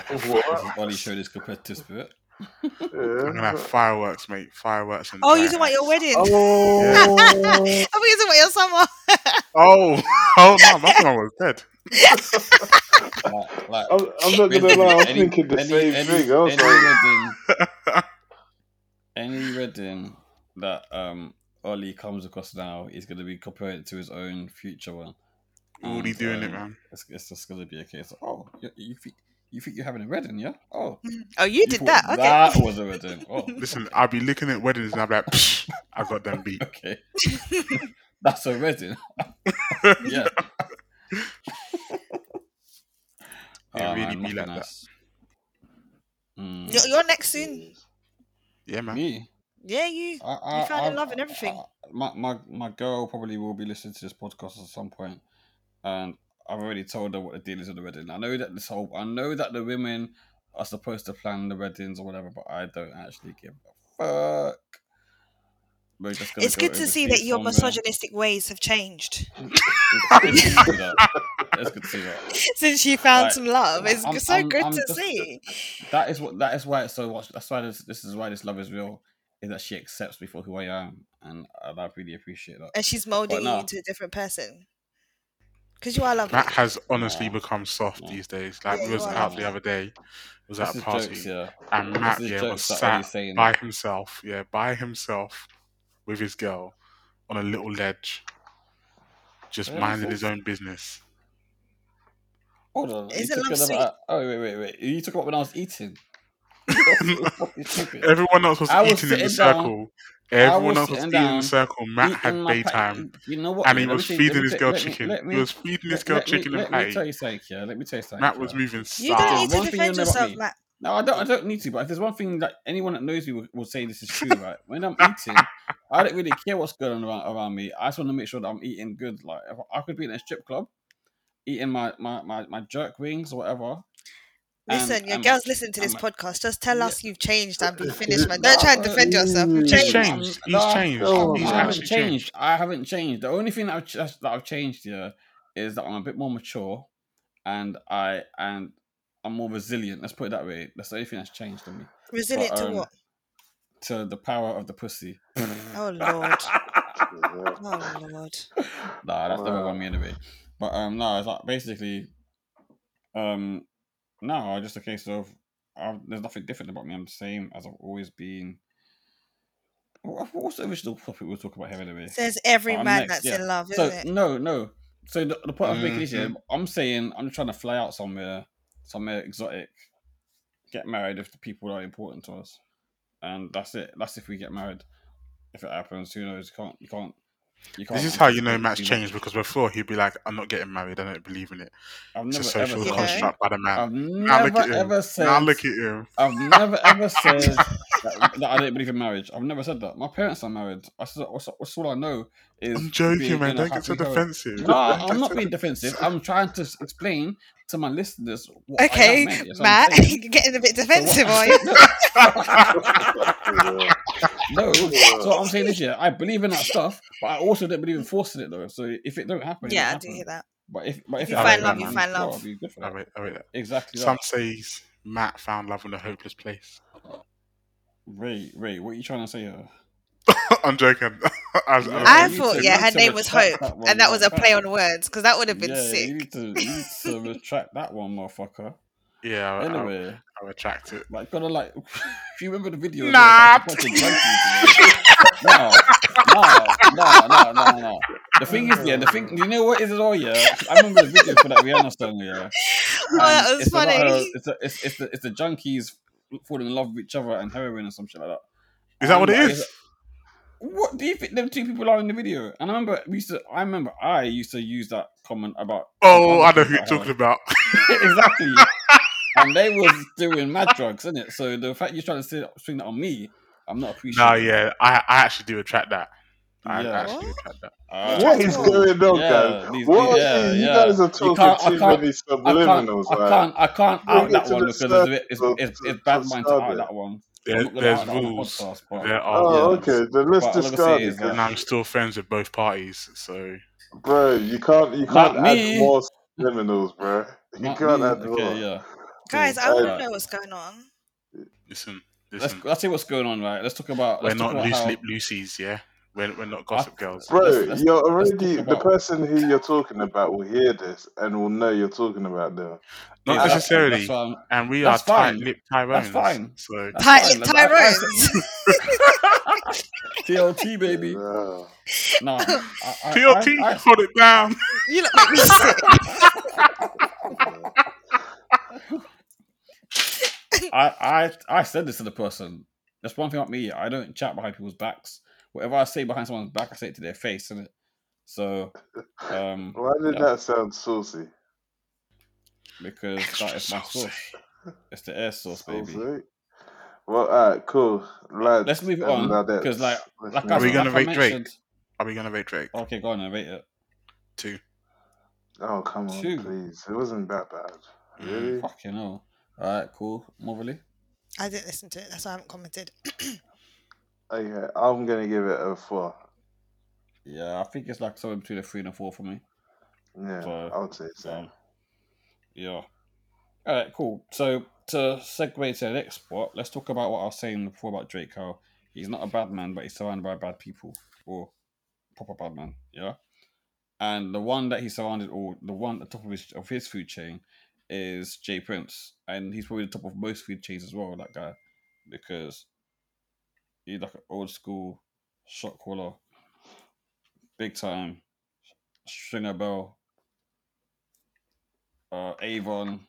Ollie showed his competitive spirit. Yeah. I'm going to have fireworks, mate. Fireworks. And you're talking about your wedding. Oh. I think you're talking about your summer. No, my summer was dead. Like, I'm not going to lie. I'm thinking the same thing. Any wedding that Ollie comes across now is going to be compared to his own future one. Already doing it, man. It's just going to be a case of, you think you're having a wedding, yeah? You did that. Okay. That was a wedding. Oh. Listen, I'll be looking at weddings and I'll be like, I got them beat. Okay. That's a wedding. Yeah. It really be like nice. That. Mm. You're next soon. Yeah, man. Me? Yeah, you. You found in love and everything. My girl probably will be listening to this podcast at some point, and I've already told her what the deal is with the wedding. I know that the women are supposed to plan the weddings or whatever, but I don't actually give a fuck. It's good to see that your misogynistic ways have changed. It's good to see that. Since you found some love, it's so good to see. That is why it's so much. That's why this is why this love is real. Is that she accepts me for who I am, and I really appreciate that. And she's molding you into a different person. Because you are lovely. That has honestly become soft these days. Like, we was out the other day. It was at a party. Jokes, yeah. And Matt was sat by himself. Yeah, by himself with his girl on a little ledge. Just minding his own business. Hold on. Is it love sweet? Wait. You talking about when I was eating? Everyone else was eating in the circle. Everyone else was eating in the circle. Matt had daytime. You know what? And he was feeding his girl chicken. He was feeding his girl chicken and patty. Let me tell you something. Matt was moving south. You don't need to defend yourself, Matt. No, I don't need to. But if there's one thing that anyone that knows me will say this is true, right? When I'm eating, I don't really care what's going on around me. I just want to make sure that I'm eating good. Like, if I could be in a strip club, eating my jerk wings or whatever. Listen, your girls listen to this podcast. Just tell us you've changed and be finished, man. Don't try and defend yourself. You've changed. He's changed. I haven't changed. The only thing that I've changed here is that I'm a bit more mature and I'm more resilient. Let's put it that way. That's the only thing that's changed in me. Resilient to what? To the power of the pussy. Oh, Lord. Nah, that's never won me anyway. But, it's like basically... No, just a case of there's nothing different about me. I'm the same as I've always been. What's the original topic we'll talk about here anyway? Says every man that's in love, isn't it? No. So the point I'm making is, I'm saying I'm trying to fly out somewhere exotic, get married if the people that are important to us, and that's it. That's if we get married. If it happens, who knows? You can't. This is how you know Matt's changed, because before he'd be like, "I'm not getting married. I don't believe in it. It's a social construct by the man." Now look at him. I've never ever said that I don't believe in marriage. I've never said that. My parents are married. That's all I know is. I'm joking, man. Don't get so defensive. No, I'm not being defensive. I'm trying to explain to my listeners. Okay, Matt, you're getting a bit defensive, are you? No, so what I'm saying is, I believe in that stuff, but I also don't believe in forcing it though. So if it don't happen, I do hear that. But if you find love, you find love. Exactly. Some say Matt found love in a hopeless place. Ray, what are you trying to say here? I'm joking. I thought her name was Hope, and that was a play on words, because that would have been sick. You need to retract that one, motherfucker. Yeah, anyway, I retract it. Like, gotta like. If you remember the video, no. The thing is, you know what is it all? Yeah, I remember the video for that Rihanna song. Yeah, oh, that was funny. It's the junkies falling in love with each other and heroin and some shit like that. Is that what it is? What do you think them two people are in the video? And I remember I used to use that comment about. Oh, I know who you're talking about. Exactly. And they was doing mad drugs, isn't it? So the fact you're trying to swing that on me, I'm not appreciating. No, yeah, I actually do attract that. I actually attract that. What is going on, guys? You guys are talking too many subliminals. I can't out that one because it's bad mind to out that one. There's rules. Okay, then let's discard it. And I'm still friends with both parties, so. Bro, you can't add more subliminals, bro. You can't add more. Guys, I don't know what's going on. Listen. Let's see what's going on, right? Let's talk about... We're not loose lip Lucy's, yeah? We're not gossip girls. Bro, you're already... The person who you're talking about will hear this and will know you're talking about them. Not necessarily. And we are tight-lipped Tyrones. That's fine. Tight-lipped Tyrones. TLT, baby. No. TLT, hold it down. You look like me sick. I said this to the person. That's one thing about me. I don't chat behind people's backs. Whatever I say behind someone's back, I say it to their face. Isn't it? So, why did that sound saucy? Because that is my sauce. It's the air sauce, baby. Well, alright, cool. Lads, let's move it on. Because, are we gonna rate Drake? Are we gonna rate Drake? Okay, go on and rate it. 2. Oh come on, please. It wasn't that bad. Really? Fucking hell. Alright, cool. Morally? I didn't listen to it, that's why I haven't commented. Okay, I'm going to give it a 4. Yeah, I think it's like somewhere between a 3 and a 4 for me. Yeah, so, I would say so. Yeah. Alright, cool. So, to segue to the next spot, let's talk about what I was saying before about Drake, how he's not a bad man, but he's surrounded by bad people. Or proper bad man, yeah? And the one that he surrounded, or the one at the top of his food chain, is Jay Prince, and he's probably the top of most food chains as well, that guy, because he's like an old school shot caller, big time Stringer Bell, Avon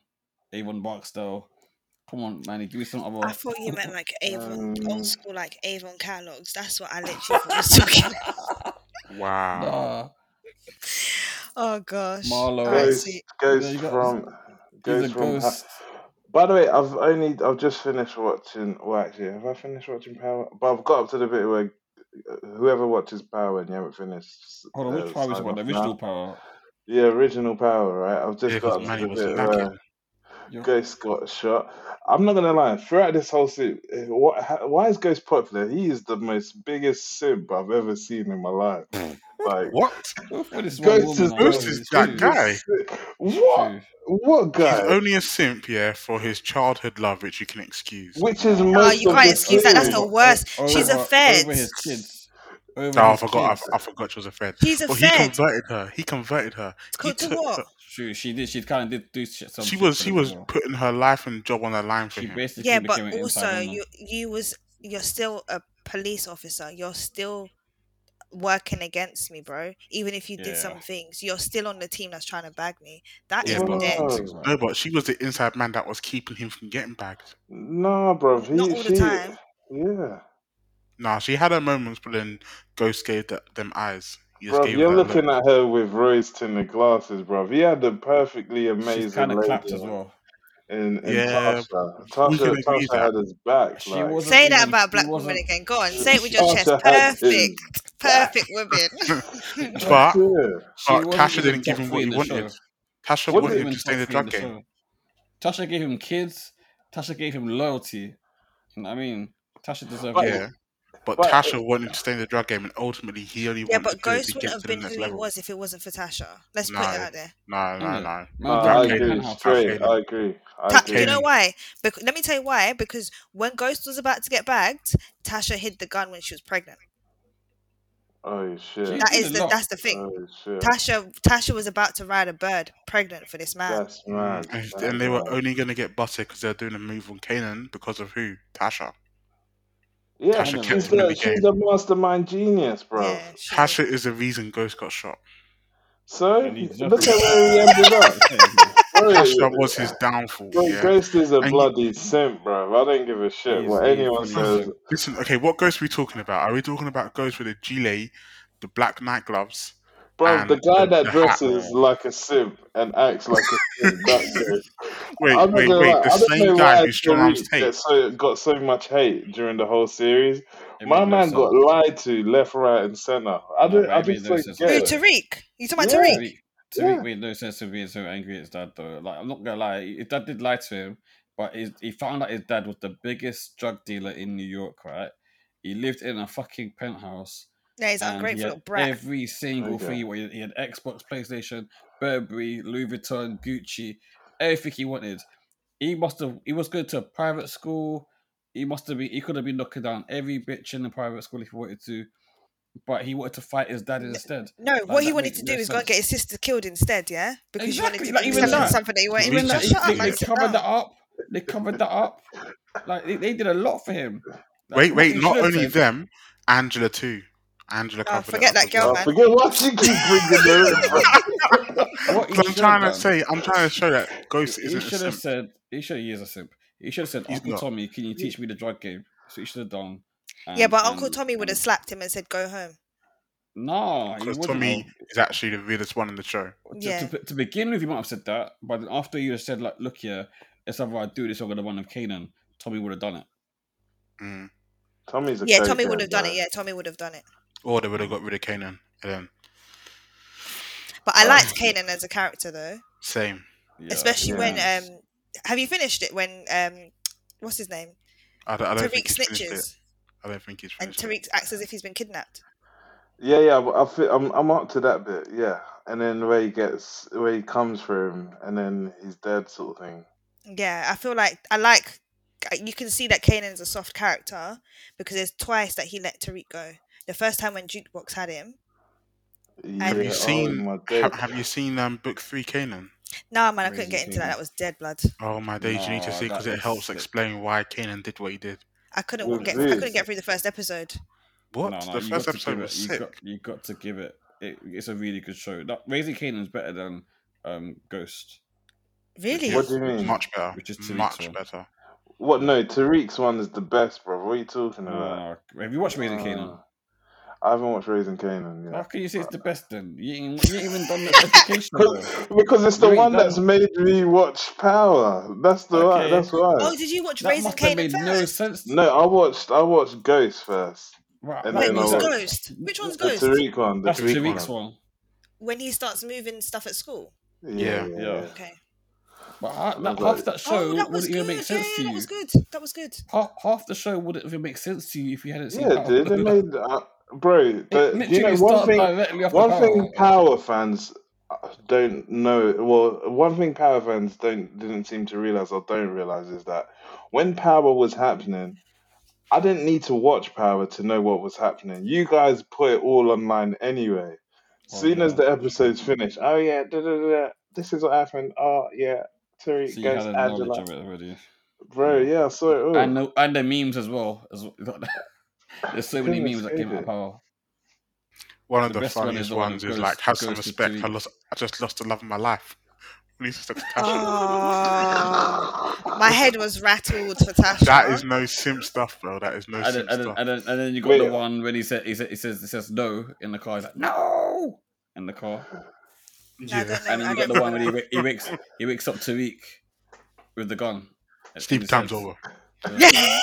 Barksdale. Come on, man, give me some other. I thought you meant like Avon, old school, like Avon catalogs. That's what I literally was talking about. Wow. Oh gosh, Marlo goes from. By the way, I've just finished watching. Well, actually, have I finished watching Power? But I've got up to the bit where whoever watches Power and you haven't finished. Hold on, which Power is what? The original Power. Yeah, original Power. Right, I've just got up to the bit where Ghost got shot. I'm not gonna lie. Throughout this whole suit, why is Ghost popular? He is the most biggest simp I've ever seen in my life. Like what is Ghost is that guy? What guy? He's only a simp, for his childhood love, which you can excuse. Which is most. Oh, you can't excuse that. That's the worst. She's a fed. Over his kids. I forgot she was a fed. He's a fed. He converted her. To what? She did. She kind of did do something. She was putting her life and job on the line for him. Yeah, but also you're still a police officer. You're still working against me, bro. Even if you did some things, you're still on the team that's trying to bag me. That is dead. No, but she was the inside man that was keeping him from getting bagged. No, bro. Not all the time. Yeah. Nah, she had her moments, but then Ghost gave them eyes. Bro, you're looking at her with rose tinted glasses, bro. He had a perfectly amazing. She's kind of clapped as well. And Tasha had his back. Say that about black women again. Go on, say it with your chest. Perfect women. But Tasha didn't give him what he wanted. Tasha wanted him to stay in the drug game. Tasha gave him kids. Tasha gave him loyalty. I mean, Tasha deserved it. But Tasha wanted to stay in the drug game, and ultimately he only wanted to get to the next level. Yeah, but Ghost wouldn't have been who he was if it wasn't for Tasha. Let's put it out there. No. I agree. Do you know why? Let me tell you why. Because when Ghost was about to get bagged, Tasha hid the gun when she was pregnant. Oh shit! That's the thing. Oh, Tasha was about to ride a bird, pregnant for this man. That's mad. And they were only going to get butted because they're doing a move on Kanan because of who? Tasha. Yeah, she's a mastermind genius, bro. Yeah, Tasha is the reason Ghost got shot. So, look at where he ended up. Tasha was his downfall. Bro, Ghost is bloody simp, bro. I don't give a shit what anyone says. Listen, okay, what Ghost are we talking about? Are we talking about Ghost with the gilet, the black night gloves? Bro, the guy that dresses like a simp and acts like a simp. Wait. The same guy who's trying to got so much hate during the whole series. My man got lied to left, right, and center. I just don't get it. Tariq? You talking about Tariq? Tariq made no sense of being so angry at his dad, though. Like, I'm not gonna lie, his dad did lie to him, but he found out his dad was the biggest drug dealer in New York. Right? He lived in a fucking penthouse. Yeah, he's ungrateful little brat. Every single thing. He had Xbox, PlayStation, Burberry, Louis Vuitton, Gucci, everything he wanted. He was good to private school. He could have been knocking down every bitch in the private school if he wanted to, but he wanted to fight his dad instead. No, like, what he wanted to do is go and get his sister killed instead, yeah? Because exactly. He wanted to do something that he wanted to do. They covered that up. Like, they did a lot for him. Like, wait, not only them, Angela too. Angela covered it up. Forget that girl, man. Forget what she keep bringing up. I'm trying to show that Ghost isn't a simp. He is a simp. He should have said, Uncle Tommy, can you teach me the drug game? So he should have done. But Uncle Tommy would have slapped him and said, go home. No. Because Tommy is actually the weirdest one in the show. To begin with, you might have said that. But then after you have said, like, look here, it's either I do this or I'm going to run with Kanan, Tommy would have done it. Mm. Tommy would have done it. Yeah, Tommy would have done it. Or they would have got rid of Kanan. But I liked Kanan as a character, though. Same. Yeah. Especially when... have you finished it when what's his name? I don't Tariq snitches. I don't think he's finished. And Tariq acts as if he's been kidnapped. Yeah. I'm up to that bit. Yeah, and then where he comes from, and then he's dead, sort of thing. Yeah, I feel like you can see that Kanan's a soft character because there's twice that he let Tariq go. The first time when Jukebox had him. Yeah. Have you seen? Have you seen Book 3 Kanan? No, man, I couldn't get into that. That was dead blood. Oh my days! You need to see because it helps explain why Kanan did what he did. I couldn't get through the first episode. What? No, the first episode was sick. You got to give it. It's a really good show. Raising Kanan's better than Ghost. Really? What do you mean? Much better. Which is much better. What? No, Tariq's one is the best, bro. What are you talking about? Have you watched Raising Kanan? I haven't watched Raising Kanan. Yeah. How can you say it's the best then? You ain't even done the education. Because it's the one that's made me watch Power. That's the right. That's right. Oh, did you watch Raising Kanan made first? No sense. No, I watched Ghost first. Right. And wait, what's Ghost? Which one's Ghost? The Tariq one. That's Tariq's one. When he starts moving stuff at school. Yeah. Okay. But half that show wouldn't even make sense to you. That was good. Half the show wouldn't even make sense to you if you hadn't seen it. Yeah, they made. Bro, one thing Power fans didn't seem to realize or don't realize is that when Power was happening, I didn't need to watch Power to know what was happening. You guys put it all online anyway. As soon as the episode's finished, this is what happened. Oh yeah, Tariq so goes Angela. Bro, yeah, I saw it all. And the memes as well. There's so many memes that came out of Power. One of the funniest ones is like, have some respect. I just lost the love of my life. My head was rattled for Tasha. That is no simp stuff, bro. That is no simp stuff. And then you got the one when he says no in the car. He's like, no! In the car. Yeah. And then you got the one when he wakes up Tariq with the gun. Sleep time's over. Yeah.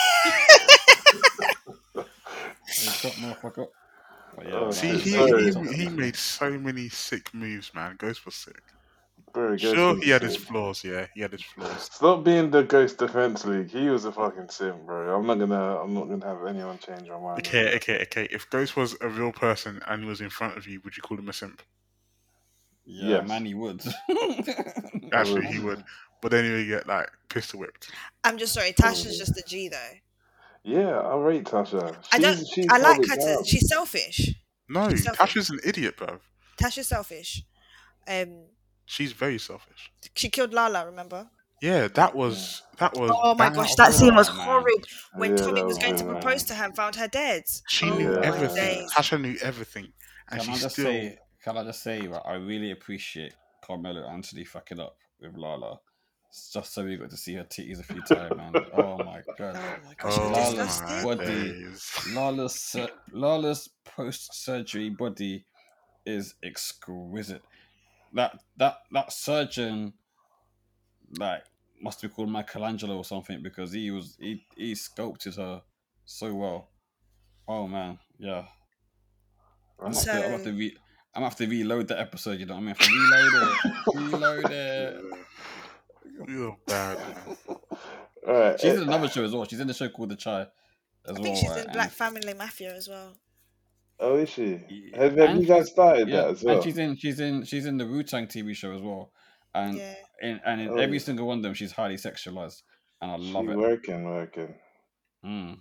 He made so many sick moves, man. Ghost was sick. He had his flaws. Stop being the Ghost Defense League. He was a fucking simp, bro. I'm not gonna have anyone change my mind. Okay. If Ghost was a real person and was in front of you, would you call him a simp? Yeah, man, he would. Actually, he would. But then he would get like pistol whipped. I'm just sorry, Tasha's just a G though. Yeah, I rate Tasha. I like her. She's selfish. No, Tasha's an idiot, bro. Tasha's selfish. She's very selfish. She killed Lala, remember? Yeah, that was. Oh my gosh, that scene was horrid. When Tommy was going to propose to her and found her dead. She knew everything. Tasha knew everything, and she still. Can I just say, I really appreciate Carmelo Anthony fucking up with Lala. Just so we got to see her titties a few times, man. Oh my god! Lala's post-surgery body is exquisite. That surgeon, like, must be called Michelangelo or something because he sculpted her so well. Oh man, yeah. I'm gonna have to reload the episode. You know what I mean? Reload it. You're bad. All right. She's in another show as well. She's in the show called The Chai. She's in Black Family Mafia as well. Oh, is she? Have you guys started that as well? And she's in the Wu Tang TV show as well. And yeah. and in every single one of them, she's highly sexualized, and I love it. Working. Right.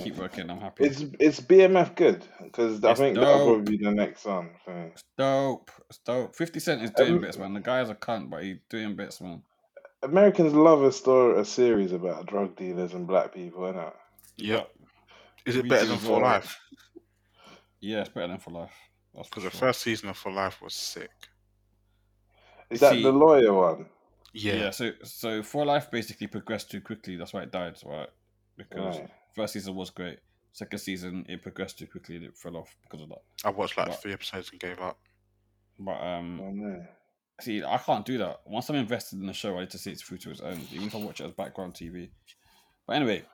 Keep working. I'm happy. It's BMF good, because I think that'll probably be the next one. It's dope. 50 Cent is doing bits, man. The guy's a cunt, but he's doing bits, man. Americans love a series about drug dealers and black people, innit? Yeah. Is it better than For Life? Yeah, it's better than For Life. Because the first season of For Life was sick. Is that the lawyer one? Yeah. So For Life basically progressed too quickly. That's why it died, right? Because first season was great. Second season, it progressed too quickly and it fell off because of that. I watched like 3 episodes and gave up. But see, I can't do that. Once I'm invested in the show, I need to see it through to its own. Even if I watch it as background TV. But anyway,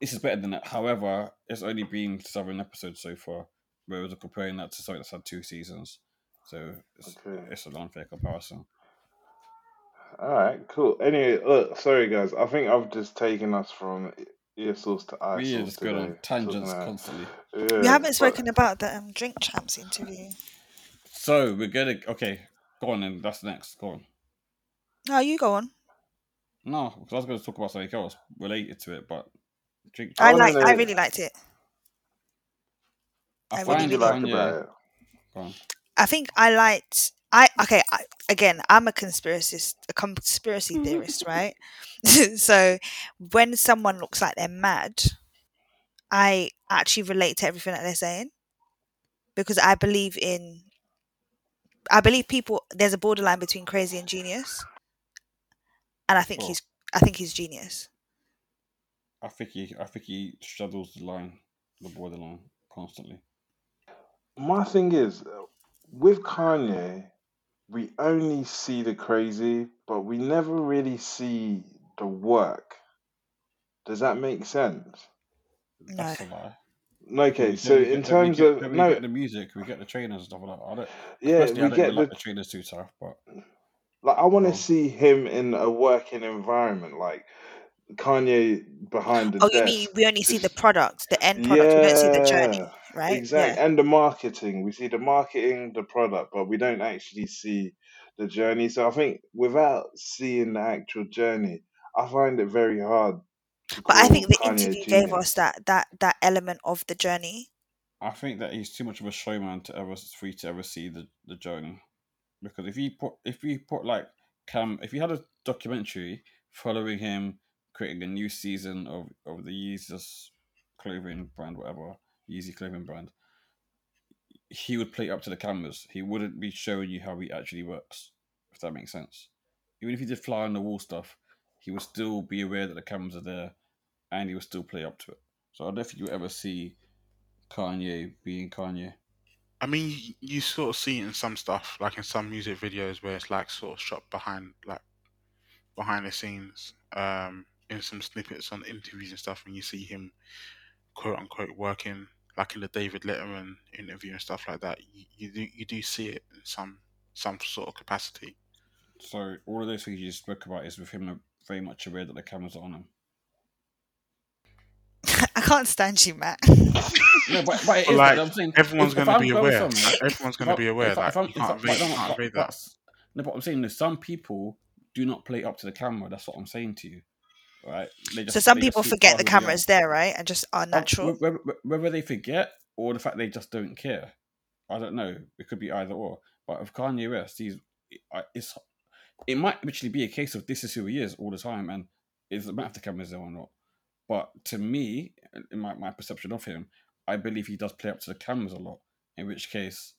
this is better than that. However, it's only been 7 episodes so far. Whereas I'm comparing that to something that's had 2 seasons. So it's an unfair comparison. All right, cool. Anyway, look, sorry guys. I think I've just taken us from ear source to eye source. We are just going on tangents constantly. Yeah, we haven't spoken about the Drink Champs interview. So we're going to... Okay, go on then. That's next. Go on. No, you go on. No, because I was going to talk about something else related to it, but... Drink Champs. I really liked it. I find you liked about it. Go on. I think I liked... I'm a conspiracy theorist, right? So when someone looks like they're mad, I actually relate to everything that they're saying, because I believe people, there's a borderline between crazy and genius, and I think he's genius. I think he straddles the borderline constantly. My thing is, with Kanye, we only see the crazy, but we never really see the work. Does that make sense? That's a lie. Okay, so in terms of... We get the music, we get the trainers and stuff like that. I don't like the trainers too tough, but... Like, I want to see him in a working environment, like Kanye behind the desk. Oh, you mean we only see the product, the end product, we don't see the journey, right? Exactly, yeah. And the marketing. We see the marketing, the product, but we don't actually see the journey. So I think without seeing the actual journey, I find it very hard. But I think the interview gave us that element of the journey. I think that he's too much of a showman to ever see the journey. Because if you had a documentary following him creating a new season of the Yeezus clothing brand, whatever, Yeezy clothing brand, he would play up to the cameras. He wouldn't be showing you how he actually works, if that makes sense. Even if he did fly on the wall stuff, he would still be aware that the cameras are there and he would still play up to it. So I don't think you ever see Kanye being Kanye. I mean, you sort of see it in some stuff, like in some music videos where it's like sort of shot behind the scenes, in some snippets on interviews and stuff, and you see him quote unquote working, like in the David Letterman interview and stuff like that. You do see it in some sort of capacity. So all of those things you spoke about is with him very much aware that the cameras are on him. I can't stand you, Matt. No, but it is, like, I'm saying, everyone's going to be aware. Everyone's going to be aware that you can't read that. No, but I'm saying that some people do not play up to the camera. That's what I'm saying to you. Right? So some people forget the camera's there, right? And just are natural. Whether they forget or the fact they just don't care. I don't know. It could be either or. But with Kanye West, it might literally be a case of this is who he is all the time, and it doesn't matter if the camera's there or not. But to me, in my perception of him, I believe he does play up to the cameras a lot. In which case,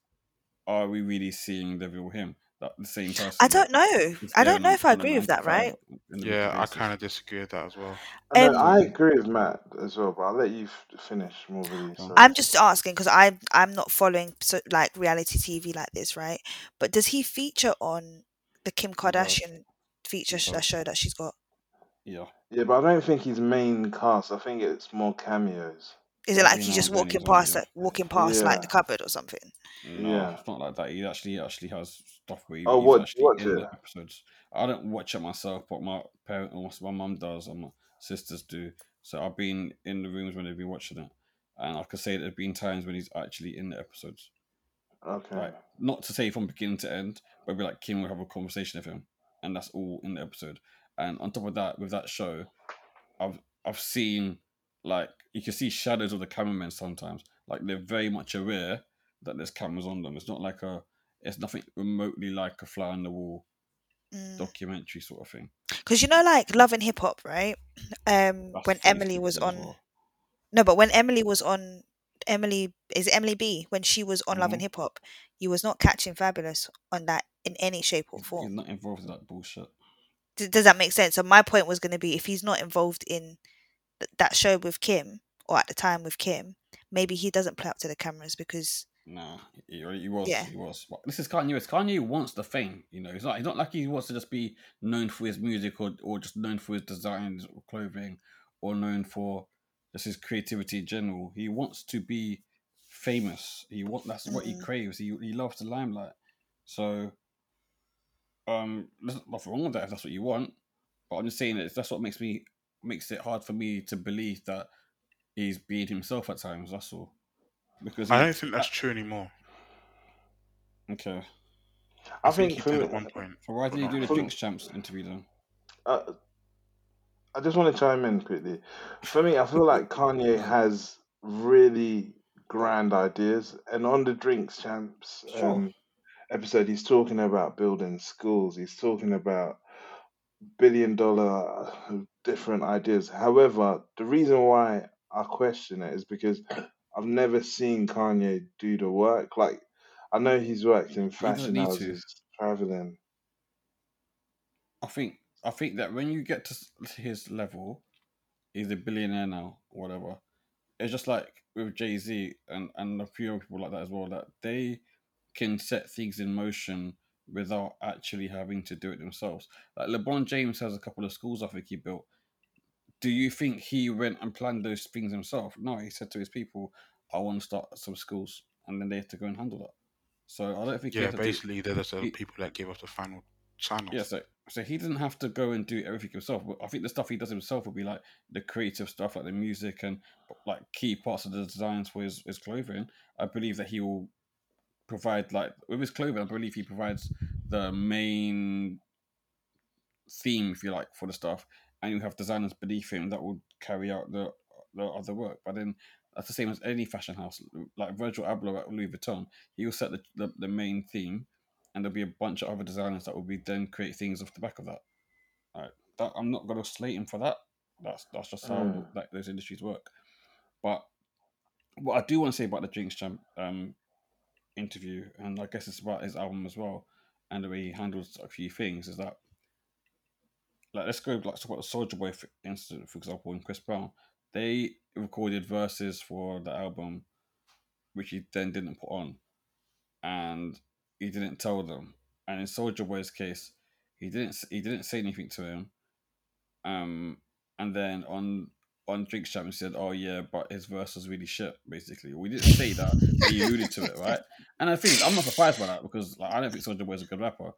are we really seeing the real him? That the same person? I don't know. I don't know if I agree with that, right? Yeah, I kind of disagree with that as well. I agree with Matt as well, but I'll let you finish more really. I'm just asking because I'm not following like reality TV like this, right? But does he feature on the Kim Kardashian show that she's got? Yeah. Yeah, but I don't think he's main cast. I think it's more cameos. Is it like he's just walking past like the cupboard or something? No, it's not like that. He actually has stuff where he's in the episodes. I don't watch it myself, but my mum does and my sisters do. So I've been in the rooms when they've been watching it. And I could say there've been times when he's actually in the episodes. Okay. Like, not to say from beginning to end, but it'd be like Kim will have a conversation with him, and that's all in the episode. And on top of that, with that show, I've seen, like, you can see shadows of the cameramen sometimes. Like, they're very much aware that there's cameras on them. It's not like a, it's nothing remotely like a fly on the wall documentary sort of thing. Because, you know, like Love and Hip Hop, right? When Emily was on, well. No, but when Emily was on, Emily B, when she was on Love and Hip Hop, you was not catching Fabulous on that in any shape or form. You're not involved in that bullshit. Does that make sense? So my point was going to be, if he's not involved in that show with Kim, or at the time with Kim, maybe he doesn't play up to the cameras because... Nah, he was. This is Kanye West. Kanye wants the fame, you know. It's not like he wants to just be known for his music or just known for his designs or clothing or known for just his creativity in general. He wants to be famous. That's what he craves. He loves the limelight. So... there's nothing wrong with that if that's what you want, but I'm just saying that that's what makes it hard for me to believe that he's being himself at times. That's all. Because I don't think that's true anymore. Okay. I think he did at one point. So why did you do the Drink Champs interview then? I just want to chime in quickly. For me, I feel like Kanye has really grand ideas, and on the Drink Champs. Sure. Episode, he's talking about building schools. He's talking about $1 billion different ideas. However, the reason why I question it is because I've never seen Kanye do the work. Like, I know he's worked in fashion houses, traveling. I think that when you get to his level, he's a billionaire now, whatever. It's just like with Jay-Z and a few other people like that as well, that they can set things in motion without actually having to do it themselves. Like LeBron James has a couple of schools I think he built. Do you think he went and planned those things himself? No, he said to his people, I want to start some schools, and then they have to go and handle that. So I don't think... Yeah, basically they're the people that gave us the final sign-off. Yeah, so he doesn't have to go and do everything himself. But I think the stuff he does himself will be like the creative stuff, like the music and like key parts of the designs for his clothing. I believe that he will provide, like with his clothing, I believe he provides the main theme, if you like, for the stuff, and you have designers beneath him that will carry out the other work. But then that's the same as any fashion house, like Virgil Abloh at Louis Vuitton. He will set the main theme, and there'll be a bunch of other designers that will be then create things off the back of that. All right, that I'm not gonna slate him for that. That's just how like those industries work. But what I do want to say about the Drinks Champ interview, and I guess it's about his album as well, and the way he handles a few things, is that, like, let's go like talk about the Soulja Boy incident, for example, and Chris Brown. They recorded verses for the album, which he then didn't put on, and he didn't tell them. And in Soulja Boy's case, he didn't say anything to him. And then on Drink Champs, he said, oh yeah, but his verse was really shit, basically. We didn't say that, but he alluded to it, right? And I think I'm not surprised by that, because like, I don't think Soulja Boy is a good rapper.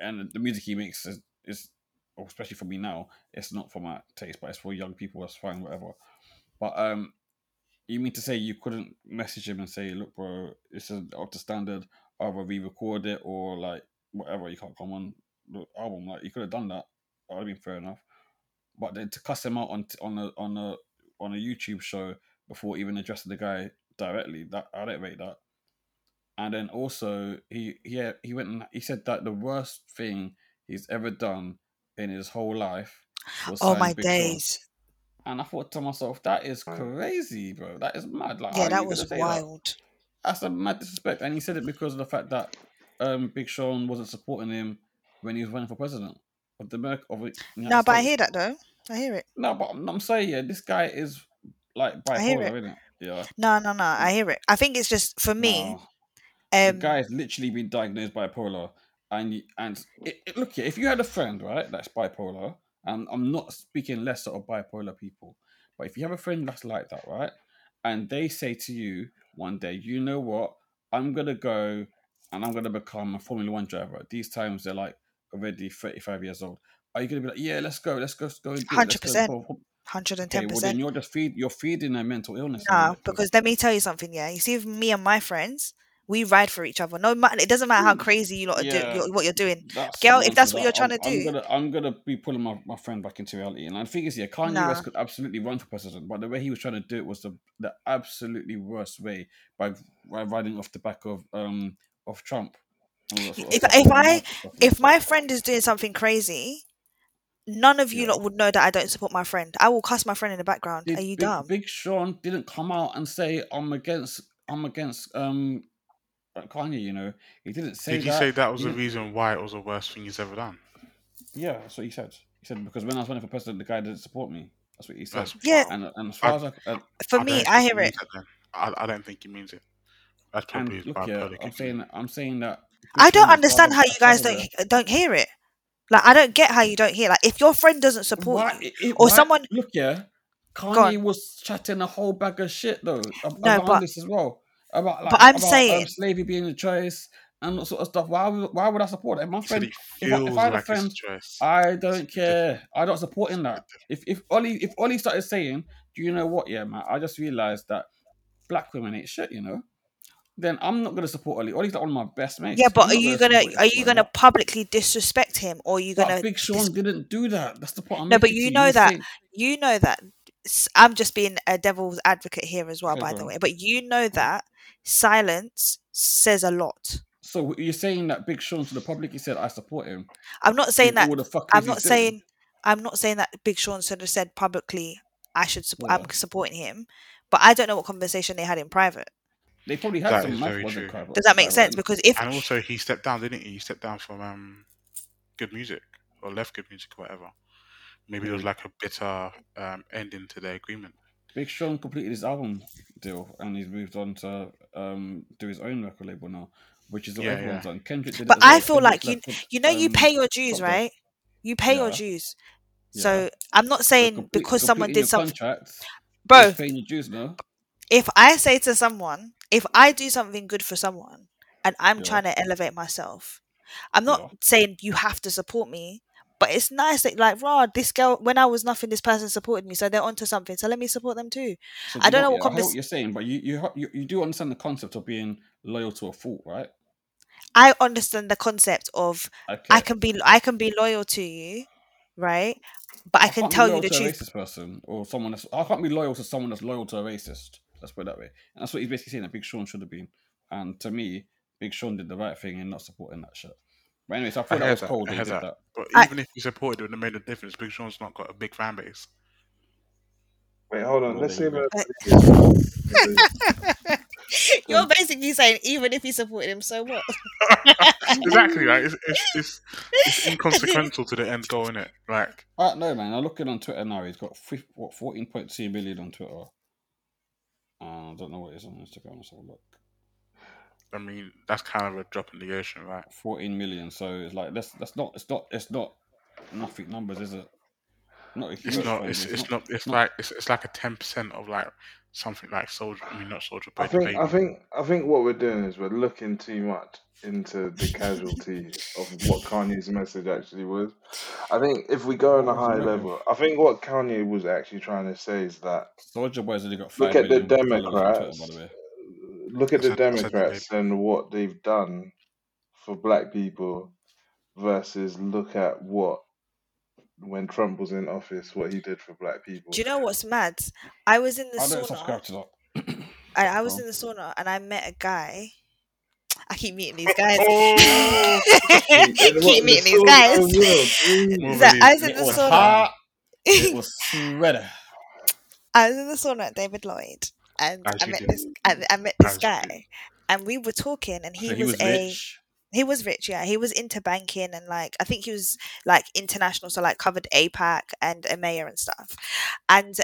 And the music he makes is especially for me now, it's not for my taste, but it's for young people, that's fine, whatever. But you mean to say you couldn't message him and say, look, bro, it's up to standard, either re-record it or like whatever, you can't come on the album. Like, you could have done that. That would have been fair enough. But then to cuss him out on a YouTube show before even addressing the guy directly, that I don't rate that. And then also he went and he said that the worst thing he's ever done in his whole life was signing Big Sean. And I thought to myself, that is crazy, bro. That is mad. Like, yeah, that was wild. That's a mad disrespect. And he said it because of the fact that Big Sean wasn't supporting him when he was running for president. I hear that though. I hear it. No, but I'm saying, yeah, this guy is like bipolar, isn't it? Yeah. No, I hear it. I think it's just for me. The guy has literally been diagnosed bipolar, and look, if you had a friend, right, that's bipolar, and I'm not speaking lesser of bipolar people, but if you have a friend that's like that, right, and they say to you one day, you know what, I'm gonna go and I'm gonna become a Formula One driver. These times they're like already 35 years old. Are you going to be like, yeah, let's go and do 100%, 110%? Well, then you're feeding a mental illness. No, because let me tell you something. Yeah, you see, with me and my friends, we ride for each other. No, it doesn't matter how crazy you lot are doing, what you're doing, girl. If that's what you're trying to do, I'm gonna be pulling my friend back into reality. And I think it's Kanye West could absolutely run for president, but the way he was trying to do it was the absolutely worst way, by riding off the back of Trump. If my friend is doing something crazy, none of you lot would know that I don't support my friend. I will cuss my friend in the background. Are you dumb? Big Sean didn't come out and say I'm against Kanye. He didn't say that. Did he say that was the reason why it was the worst thing he's ever done? Yeah, that's what he said. He said, because when I was running for president, the guy didn't support me. That's what he said. And as far as for me, I hear it. I don't think he means it. That's probably his bipolar. I'm saying that. I don't understand how you guys don't hear it. I don't get how you don't hear. If your friend doesn't support someone. Look, Kanye was chatting a whole bag of shit though about this as well. About slavery being a choice and all sort of stuff. Why would I support it? And my friend, if I had a friend, I don't care. I don't support in that. If Ollie started saying, "Do you know what? Yeah, man, I just realised that black women ain't shit," then I'm not gonna support Ollie. Ollie's like one of my best mates. Yeah, but are you gonna publicly disrespect him, or are you gonna? Big Sean didn't do that. That's the point. You know that. I'm just being a devil's advocate here as well, by the way. But that silence says a lot. So you're saying that Big Sean to the public, he said, "I support him." I'm not saying that Big Sean should have said publicly, "I should support." Yeah. I'm supporting him, but I don't know what conversation they had in private. They probably had some. Does that make sense? Because also he stepped down, didn't he? He stepped down from Good Music, or left Good Music, or whatever. Maybe there was a bitter ending to their agreement. Big Sean completed his album deal and he's moved on to do his own record label now, which is what everyone's done. Kendrick did. But I feel Kendrick like you pay your dues, right? You pay your dues. Yeah. So I'm not saying because someone did something, bro. Paying your dues now. If I say to someone, if I do something good for someone, and I'm trying to elevate myself, I'm not saying you have to support me. But it's nice that, this girl, when I was nothing, this person supported me, so they're onto something. So let me support them too. So I don't know I hear what you're saying, but you do understand the concept of being loyal to a fault, right? I understand the concept of I can be loyal to you, right? But I can tell you the truth. Racist person or someone that's, I can't be loyal to someone that's loyal to a racist. Let's put it that way. And that's what he's basically saying that Big Sean should have been. And to me, Big Sean did the right thing in not supporting that shit. But anyway, so I thought that was cold. That. But even if you supported it, it would have made a difference. Big Sean's not got a big fan base. Wait, hold on. Let's see about... You're basically saying even if you supported him, so what? Exactly. Like, it's inconsequential to the end goal, isn't it? Like, I don't know, man. I'm looking on Twitter now. He's got 14.2 million on Twitter. I don't know what it is on Instagram. Let's have a look. I mean, that's kind of a drop in the ocean, right? 14 million. So it's that's not nothing numbers, is it? It's like a 10% of something like Soldier. I mean, not Soldier. I think what we're doing is we're looking too much into the casualty of what Kanye's message actually was. I think if we go on a high level, I think what Kanye was actually trying to say is that Soldier Boy's only got 5 million. Look at the Democrats. By the way. Look at the Democrats and what they've done for black people versus look at what, when Trump was in office, what he did for black people. Do you know what's mad? I was in the sauna. I was in the sauna and I met a guy. I keep meeting these guys. I was in the sauna. It was redder. I was in the sauna at David Lloyd. And I met this guy, and we were talking, and he was rich, yeah. He was into banking, and I think he was international, so covered APAC and EMEA and stuff. And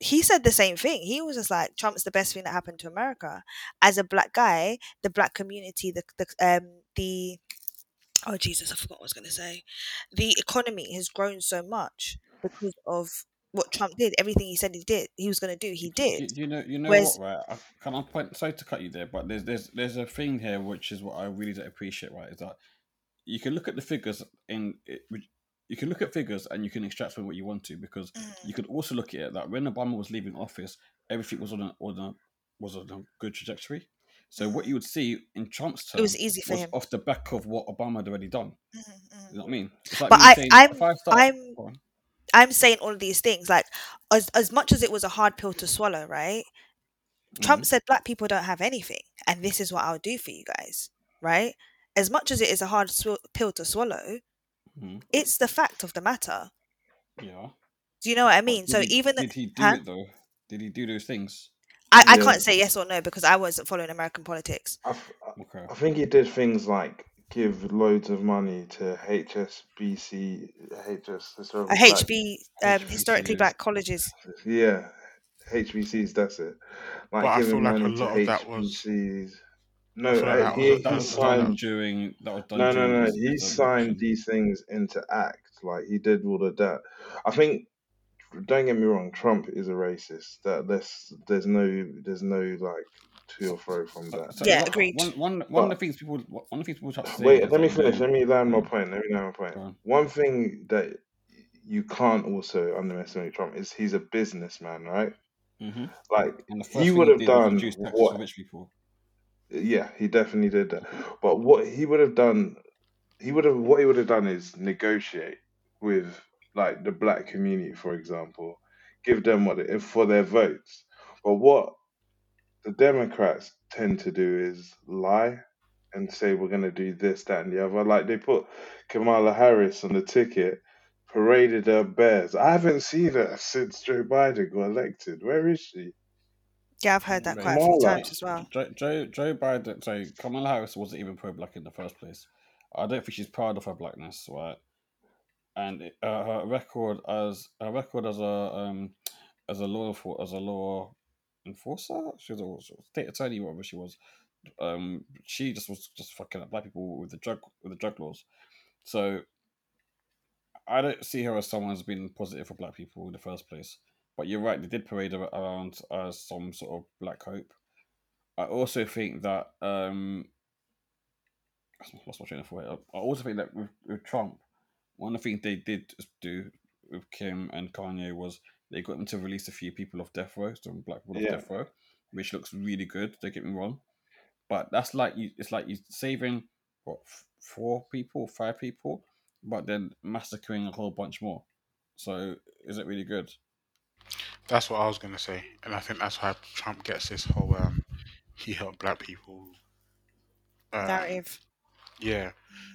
he said the same thing. He was just like, Trump's the best thing that happened to America. As a black guy, the black community, the oh Jesus, I forgot what I was going to say. The economy has grown so much because of what Trump did, everything he said he did, he was going to do, he did. You know whereas... what, right? Sorry to cut you there, but there's a thing here which is what I really don't appreciate, right? Is that you can look at the figures and you can extract from what you want to, because you could also look at it that when Obama was leaving office, everything was on a good trajectory. So what you would see in Trump's term, it was easy for him off the back of what Obama had already done. You know what I mean? It's like, but I'm saying all of these things, like, as much as it was a hard pill to swallow, right? Trump said black people don't have anything, and this is what I'll do for you guys, right? As much as it is a hard pill to swallow, it's the fact of the matter. Yeah. Do you know what I mean? So even did he do it though? Did he do those things? I can't say yes or no because I wasn't following American politics. I think he did things like give loads of money to HBCUs, historically black colleges. Yeah, HBCUs. That's it. Like, but I feel like a lot of that was. No, he signed these things into act. Like, he did all of that. I think, don't get me wrong, Trump is a racist. There's no like to or fro from that. So, yeah, agreed. One of the things people try to say. Wait, let me land my point. On. One thing that you can't also underestimate Trump is he's a businessman, right? Mm-hmm. Like, he would have done what. Rich people. Yeah, he definitely did that. But what he would have done, is negotiate with, like, the black community, for example, give them for their votes. But what the Democrats tend to do is lie and say we're going to do this, that, and the other. Like, they put Kamala Harris on the ticket, paraded her bears. I haven't seen her since Joe Biden got elected. Where is she? Yeah, I've heard that quite a few times as well. Joe Biden, so Kamala Harris wasn't even pro-black in the first place. I don't think she's proud of her blackness, right? And her record as a law enforcer, she was a state attorney, whatever she was. She was just fucking up black people with the drug laws. So I don't see her as someone who's been positive for black people in the first place. But you're right, they did parade around as some sort of black hope. I also think that with Trump, one of the things they did do with Kim and Kanye was they got them to release a few people off death row, some black people off death row, which looks really good. Don't get me wrong, but that's like you're saving five people, but then massacring a whole bunch more. So is it really good? That's what I was going to say. And I think that's why Trump gets this whole he helped black people narrative. Yeah.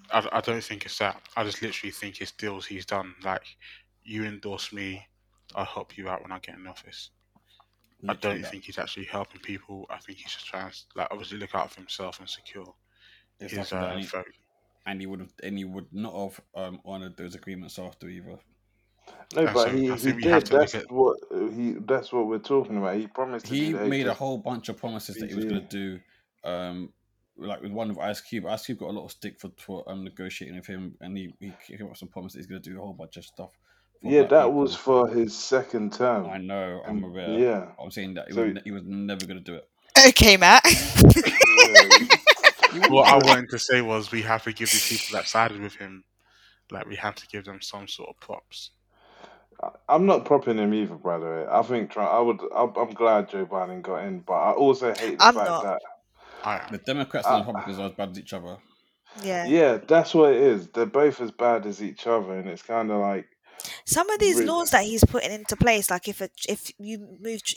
I don't think it's that. I just literally think it's deals he's done. Like, you endorse me, I'll help you out when I get in office. I don't think he's actually helping people. I think he's just trying to, like, obviously look out for himself and secure his vote. And he would not have honoured those agreements after either. No, and but so he did. That's what we're talking about. He promised. He made a whole bunch of promises that he was going to do. Like with one of Ice Cube. Ice Cube got a lot of stick for negotiating with him, and he came up with some promises he's going to do a whole bunch of stuff. That was for his second term. I know. I'm aware. Yeah, I'm saying that he was never going to do it. Okay, Matt. What I wanted to say was we have to give these people that sided with him, like, we have to give them some sort of props. I'm not propping him either, by the way. I think Trump. I'm glad Joe Biden got in, but I also hate the fact that the Democrats and Republicans are as bad as each other. Yeah, that's what it is. They're both as bad as each other, and it's kind of like some of these laws that he's putting into place. Like, if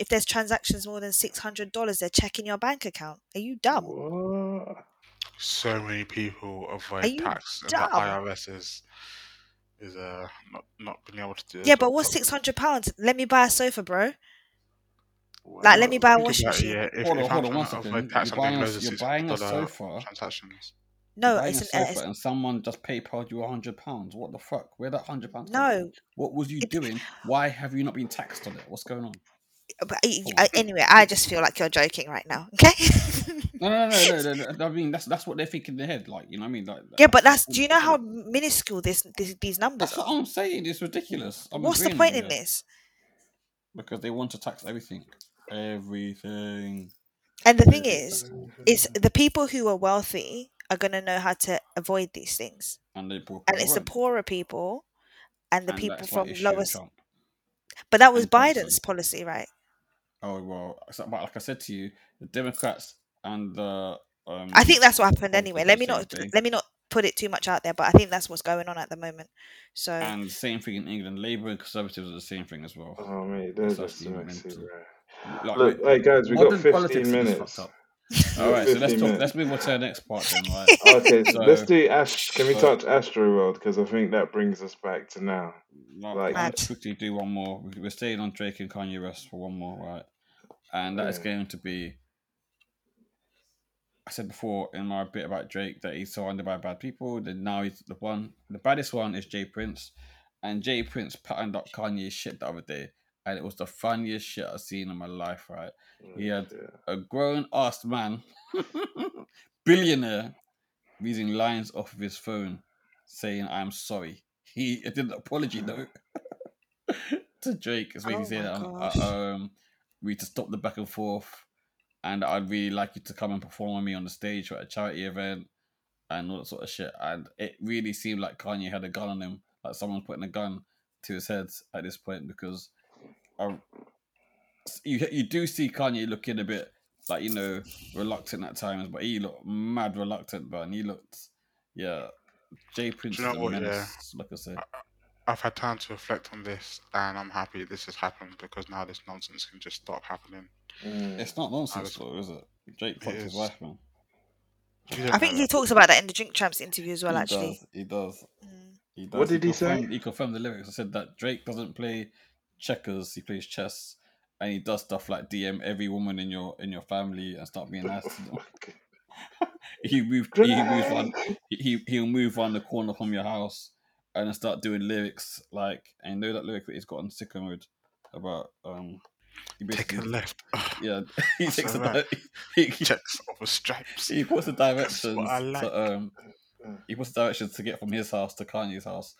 there's transactions more than $600, they're checking your bank account. Are you dumb? What? So many people avoid tax, and the IRS is not being able to do it. Yeah, but what's £600? Let me buy a sofa, bro. Well, like, let me buy a washing machine. Hold on one second. You're buying a sofa. Transactions. No, it's an sofa, and someone just PayPal'd you £100. What the fuck? Where that £100? No. What was you doing? Why have you not been taxed on it? What's going on? But anyway, I just feel like you're joking right now. Okay. No. I mean, that's what they think in their head, like, you know what I mean? Like, yeah, but that's. Do you know how minuscule these numbers? That's what I'm saying. It's ridiculous. What's the point in this? Because they want to tax everything. And the thing is the people who are wealthy are going to know how to avoid these things, and it's the poorer people and the people from lowest. But that was Biden's policy, right? Oh well, but like I said to you, the Democrats and the I think that's what happened anyway. Let me not put it too much out there, but I think that's what's going on at the moment. So, and the same thing in England, Labour and Conservatives are the same thing as well. Oh mate, there's just look, hey guys, we got 15 minutes. All right, so let's move on to the next part then, right? Okay, so let's do Can we touch Astroworld, because I think that brings us back to now. Let's quickly do one more. We're staying on Drake and Kanye West for one more, right? And that is going to be, I said before in my bit about Drake that he's surrounded by bad people. Then now he's the one. The baddest one is Jay Prince, and Jay Prince patterned up Kanye's shit the other day, and it was the funniest shit I've seen in my life. Right, he had a grown-ass man, billionaire, reading lines off of his phone, saying "I'm sorry." He did an apology note to Drake, is making saying, "We to stop the back and forth." And I'd really like you to come and perform with me on the stage at a charity event and all that sort of shit. And it really seemed like Kanye had a gun on him, like someone putting a gun to his head at this point, because you do see Kanye looking a bit like, you know, reluctant at times, but he looked mad reluctant, man. He looked, Jay Prince, do you know what, menace, like I said. I've had time to reflect on this, and I'm happy this has happened, because now this nonsense can just stop happening. It's not nonsense though, is it? Drake fucked his wife, man. I think he talks about that in the Drink Champs interview as well, actually. He does. What did he say? He confirmed the lyrics. I said that Drake doesn't play checkers, he plays chess, and he does stuff like DM every woman in your family and start being nice to them. He'll move around the corner from your house and then start doing lyrics like, I know that lyric that he's got on Sicko Mode about take a left. Yeah, he takes he checks off his stripes. He puts the directions. Like. He puts the directions to get from his house to Kanye's house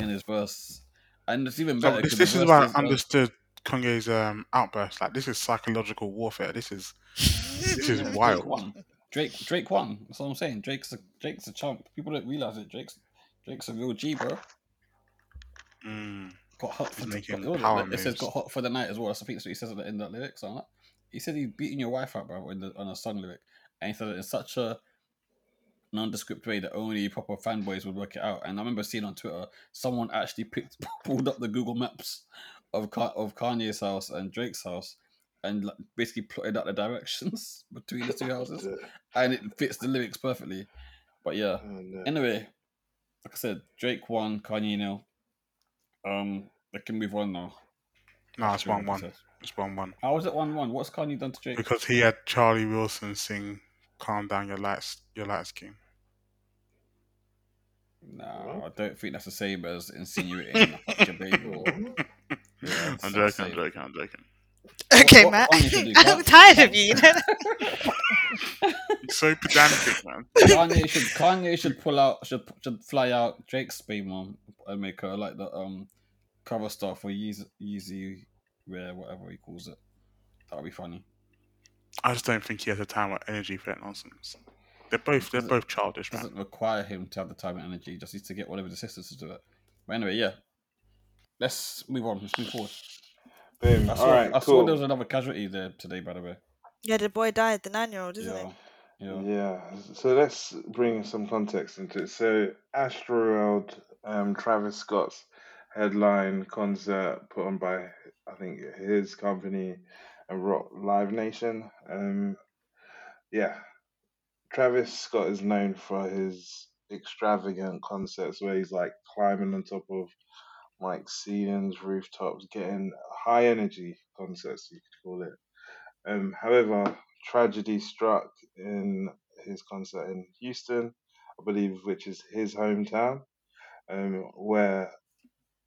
in his verse, and it's even better. So this is why I understood Kanye's outburst. Like, this is psychological warfare. This is wild. Drake won. That's what I'm saying. Drake's a chump. People don't realize it. Drake's a real G, bro. Got hot for the night. It says got hot for the night as well. So I think that's what he says in that lyrics. Like, he said he's beating your wife up, bro, on a song lyric. And he said it in such a nondescript way that only proper fanboys would work it out. And I remember seeing on Twitter, someone actually pulled up the Google Maps of Kanye's house and Drake's house and basically plotted out the directions between the two houses. And it fits the lyrics perfectly. But yeah. Oh, no. Anyway, like I said, Drake won, Kanye nil. I can move on now. No, it's 1-1. It's 1-1. How is it 1-1? What's Kanye done to Drake? Because he had Charlie Wilson sing "Calm Down Your Light Scheme." No, I don't think that's the same as insinuating your baby. Or... Yeah, I'm joking. Okay, what, Matt. I'm tired of you. You're so pedantic, man. Kanye should pull out, should fly out Drake's baby mom and make her like the cover star for Yeezy Wear, whatever he calls it. That'll be funny. I just don't think he has the time or energy for that nonsense. They're both childish. It doesn't require him to have the time and energy. He just needs to get one of his assistants to do it. But anyway, yeah. Let's move on. Let's move forward. Boom. I saw there was another casualty there today, by the way. Yeah, the boy died, the 9-year-old, isn't it? Yeah. So let's bring some context into it. So Astroworld, Travis Scott's headline concert put on by, I think, his company and rock Live Nation. Travis Scott is known for his extravagant concerts where he's like climbing on top of like ceilings, rooftops, getting high energy concerts, you could call it. However, tragedy struck in his concert in Houston, I believe, which is his hometown, where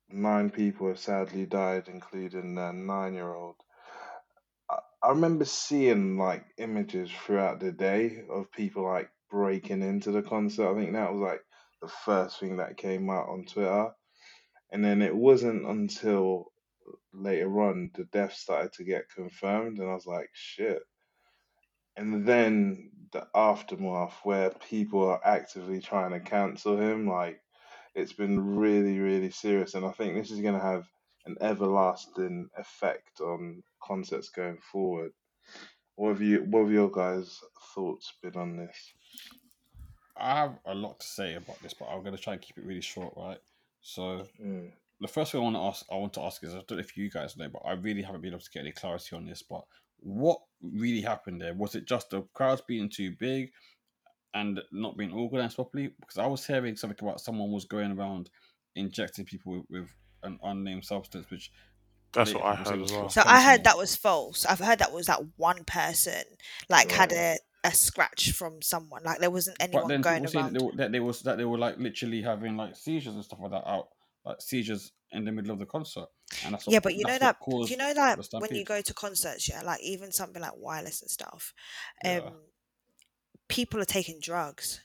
9 people have sadly died, including a 9-year-old. I remember seeing like images throughout the day of people like breaking into the concert. I think that was like the first thing that came out on Twitter. And then it wasn't until later on the death started to get confirmed, and I was like, shit. And then the aftermath where people are actively trying to cancel him, like, it's been really, really serious. And I think this is going to have an everlasting effect on concerts going forward. What have your guys' thoughts been on this? I have a lot to say about this, but I'm going to try and keep it really short, right? So the first thing I want to ask is, I don't know if you guys know, but I really haven't been able to get any clarity on this, but what really happened there? Was it just the crowds being too big and not being organised properly? Because I was hearing something about someone was going around injecting people with an unnamed substance, which... That's what I heard as well. So I heard that was false. I've heard that was that one person had a scratch from someone. Like there wasn't anyone going around. They were like literally having like seizures and stuff like that out. Like seizures in the middle of the concert. And that's but you know that when you go to concerts, yeah, like even something like Wireless and stuff, people are taking drugs.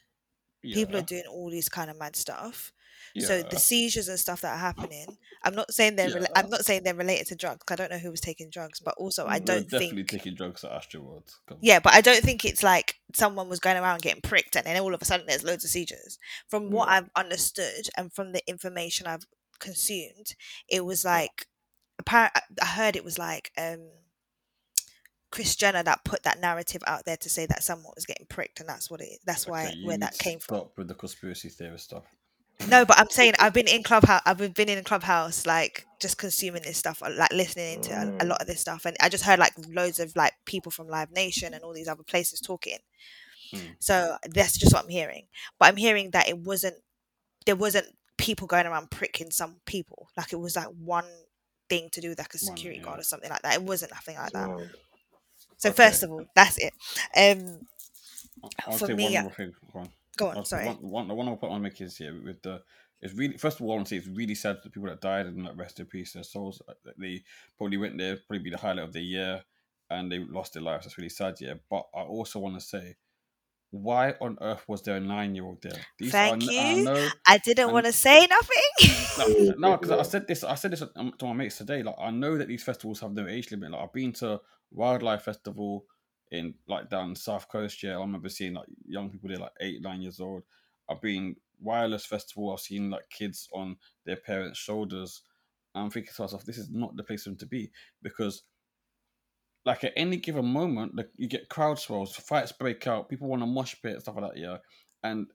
Yeah. People are doing all these kind of mad stuff. Yeah. So the seizures and stuff that are happening, I'm not saying they're related to drugs. I don't know who was taking drugs, but also I don't think definitely taking drugs at Astroworld. Yeah, but I don't think it's like someone was going around getting pricked and then all of a sudden there's loads of seizures. From what I've understood and from the information I've consumed, it was like I heard it was like Kris Jenner that put that narrative out there to say that someone was getting pricked, and that's where that came from. Stop with the conspiracy theorist stuff. No, but I'm saying I've been in Clubhouse, like just consuming this stuff, like listening into a lot of this stuff, and I just heard like loads of like people from Live Nation and all these other places talking. So that's just what I'm hearing. But I'm hearing that there wasn't people going around pricking some people. Like it was like one thing to do with like a security guard or something like that. It wasn't nothing like that. So first of all, that's it. Sorry. One I'll put on my kids here with the. It's really, first of all, I want to say it's really sad for the people that died and that rest in peace their souls. They probably went there, probably be the highlight of the year, and they lost their lives. That's really sad, yeah. But I also want to say, why on earth was there a 9-year-old there? I didn't want to say nothing. No, because I said this to my mates today. Like I know that these festivals have no age limit. Like I've been to Wildlife Festival. In like down South Coast, yeah, I remember seeing like young people there, like 8-9 years old. I've been Wireless Festival. I've seen like kids on their parents' shoulders. I'm thinking to myself, this is not the place for them to be, because like at any given moment, like you get crowd swirls, fights break out, people want to mosh pit, stuff like that, yeah, and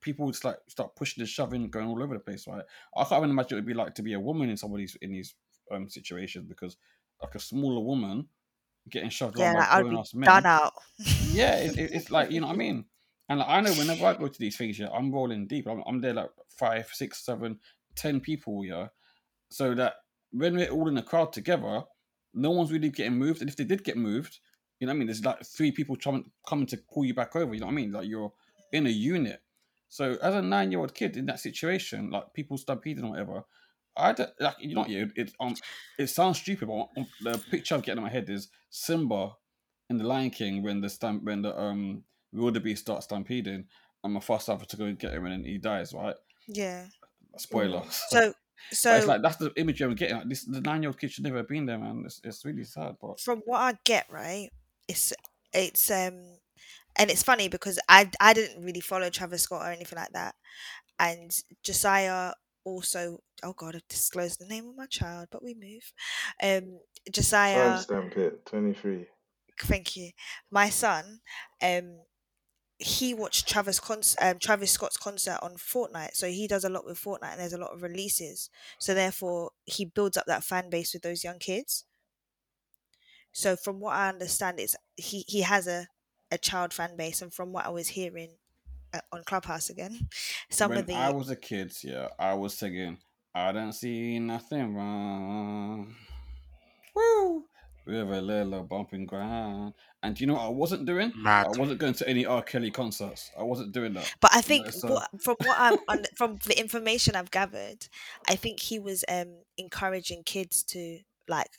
people just like start pushing and shoving, going all over the place, right? I can't even imagine what it'd be like to be a woman in somebody's in these situations, because like a smaller woman getting shoved around by grown-ass men. Done out. Yeah, it's like, you know what I mean? And like, I know whenever I go to these things, yeah, I'm rolling deep. I'm there like 5, 6, 7, 10 people, yeah. So that when we're all in a crowd together, no one's really getting moved. And if they did get moved, you know what I mean? There's like 3 people coming to pull you back over, you know what I mean? Like you're in a unit. So as a 9-year-old kid in that situation, like people stampeding or whatever, I don't, like, you know, it sounds stupid, but the picture I'm getting in my head is Simba in The Lion King when the wildebeest starts stampeding and Mufasa has to go and get him and then he dies, right? Yeah. Spoiler. So it's like, that's the image I'm getting. Like, the 9-year-old kid should never have been there, man. It's really sad. But from what I get, right, it's and it's funny because I didn't really follow Travis Scott or anything like that, and Josiah. Also, oh God, I've disclosed the name of my child, but we move. Josiah. Timestamp it, 23. Thank you. My son, he watched Travis Scott's concert on Fortnite, so he does a lot with Fortnite, and there's a lot of releases. So therefore, he builds up that fan base with those young kids. So from what I understand, it's he has a child fan base, and from what I was hearing. On Clubhouse again. I was a kid, yeah, I was singing, I don't see nothing wrong. Woo! With a little bumping ground. And do you know what I wasn't doing? Mad. I wasn't going to any R. Kelly concerts. I wasn't doing that. But I think from the information I've gathered, I think he was encouraging kids to like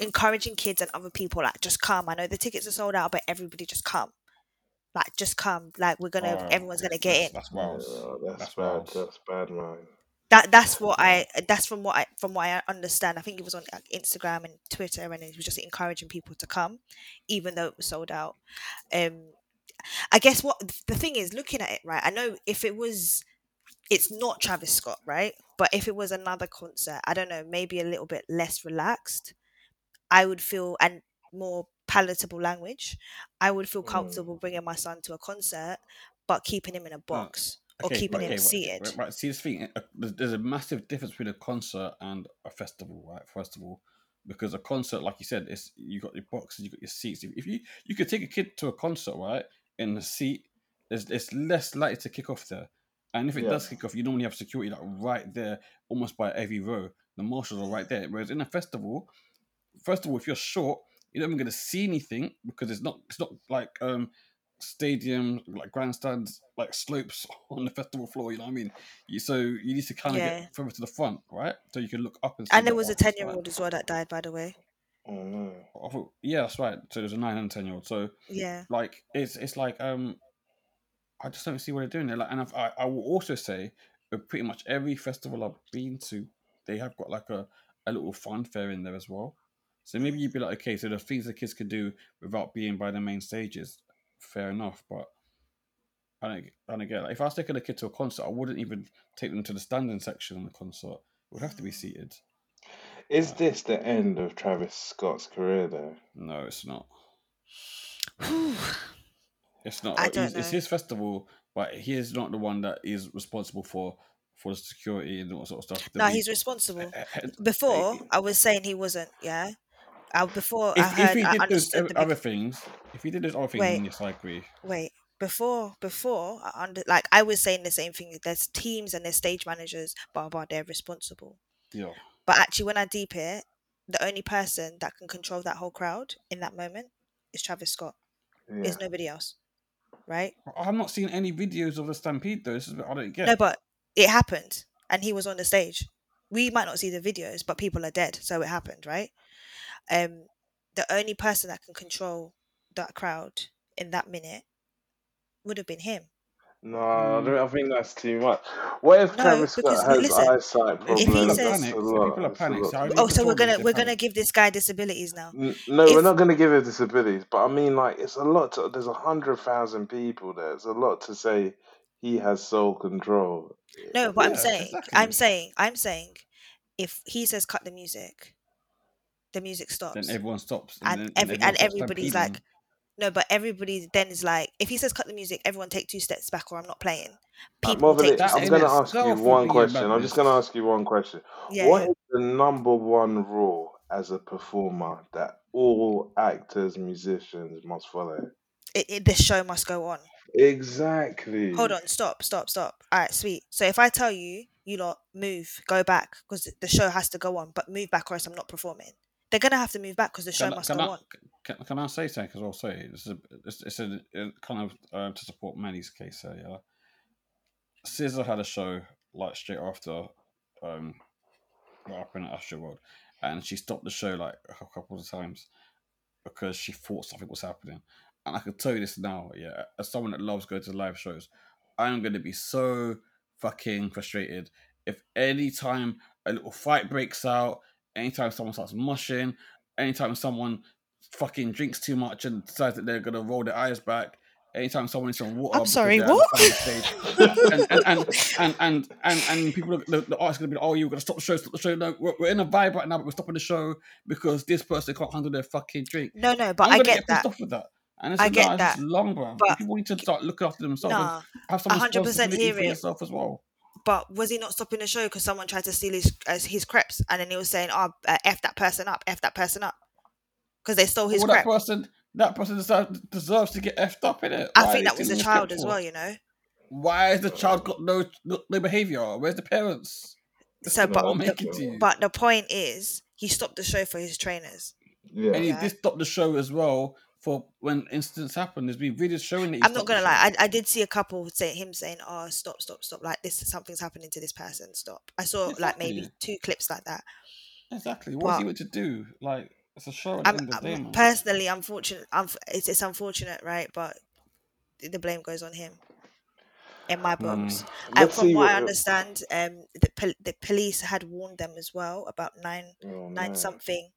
encouraging kids and other people like just come. I know the tickets are sold out, but everybody just come. Like, just come. Like, we're gonna. Everyone's gonna get in. That's wild. Yeah, that's bad. Wild. That's bad, man. That's from what I understand. I think it was on Instagram and Twitter, and it was just encouraging people to come, even though it was sold out. I guess what the thing is, looking at it, right? I know if it was, it's not Travis Scott, right? But if it was another concert, I don't know, maybe a little bit less relaxed, I would feel and more palatable language, I would feel comfortable bringing my son to a concert, but keeping him in a box or keeping him seated. Right. See, this thing, there's a massive difference between a concert and a festival, right? First of all, because a concert, like you said, it's you got your boxes, you got your seats. If you could take a kid to a concert, right, in the seat, it's less likely to kick off there. And if it does kick off, you normally have security like right there, almost by every row. The marshals are right there. Whereas in a festival, first of all, if you're short, you're not even going to see anything because it's not like stadium, like grandstands, like slopes on the festival floor. You know what I mean? So you need to kind of get further to the front, right? So you can look up and see. And there was a 10-year-old as well that died, by the way. Oh no! I thought, yeah, that's right. So there's a 9 and 10-year-old. So yeah, like it's like I just don't see what they're doing there. Like, and I will also say, pretty much every festival I've been to, they have got like a little funfair in there as well. So maybe you'd be like, okay, so the things the kids could do without being by the main stages, fair enough. But I don't get it. Like, if I was taking a kid to a concert, I wouldn't even take them to the standing section in the concert. It would have to be seated. Is this the end of Travis Scott's career, though? No, it's not. It's not. It's his festival, but he is not the one that is responsible for the security and all sort of stuff. No, he's responsible. Before, I was saying he wasn't. Yeah. If he did those other things, then yes, I agree. Wait, before, like I was saying the same thing. There's teams and there's stage managers, but they're responsible. Yeah. But actually, when I deep it, the only person that can control that whole crowd in that moment is Travis Scott. Yeah. Is nobody else, right? I'm not seeing any videos of the stampede though. This is what I don't get. No, but it happened, and he was on the stage. We might not see the videos, but people are dead, so it happened, right? The only person that can control that crowd in that minute would have been him. No, I think that's too much. What if Travis Scott has eyesight problems? If he says, people are panicked. So we're gonna give this guy disabilities now? No, we're not gonna give him disabilities. But I mean, like, it's a lot. There's 100,000 people there. It's a lot to say he has sole control. No, but yeah, I'm saying, if he says cut the music stops. Then everyone stops, everybody's like. No, but everybody then is like, if he says cut the music, everyone take 2 steps back or I'm not playing. I'm going to ask you one question. I'm just going to ask you one question. What is the number one rule as a performer that all actors, musicians must follow? The show must go on. Exactly. Hold on, stop. All right, sweet. So if I tell you, you lot, move, go back, because the show has to go on, but move back or else I'm not performing. They're going to have to move back because the show must go on. Can I say something? Because I'll say it's a kind of to support Manny's case. Yeah, Scissor had a show like straight after up in Astroworld, and she stopped the show like a couple of times because she thought something was happening. And I can tell you this now, yeah, as someone that loves going to live shows, I am going to be so fucking frustrated if any time a little fight breaks out, anytime someone starts mushing, anytime someone fucking drinks too much and decides that they're gonna roll their eyes back, anytime someone needs some water. I'm sorry, what? and people, the artist's gonna be like, oh, you're gonna stop the show. No, we're in a vibe right now, but we're stopping the show because this person can't handle their fucking drink. No, but I get that. Stop with that. And it's it's long, bro. People need to start looking after themselves. Nah, have some 100% hearing for yourself as well. But was he not stopping the show because someone tried to steal his crepes, and then he was saying, "Oh, f that person up," because they stole his crepes. That person deserves to get effed up, innit? I think that was a child as well, you know. Why has the child got no behaviour? Where's the parents? But the point is, he stopped the show for his trainers. Yeah. And he did stop the show as well for when incidents happen. There's been videos showing that. I'm not gonna lie, I did see a couple saying, "Oh, stop! Like this, something's happening to this person. Stop!" I saw like maybe 2 clips like that. Exactly. What's he meant to do? Like it's a show. Personally, it's unfortunate, right? But the blame goes on him. In my books, and from what I understand, the police had warned them as well about 9 something,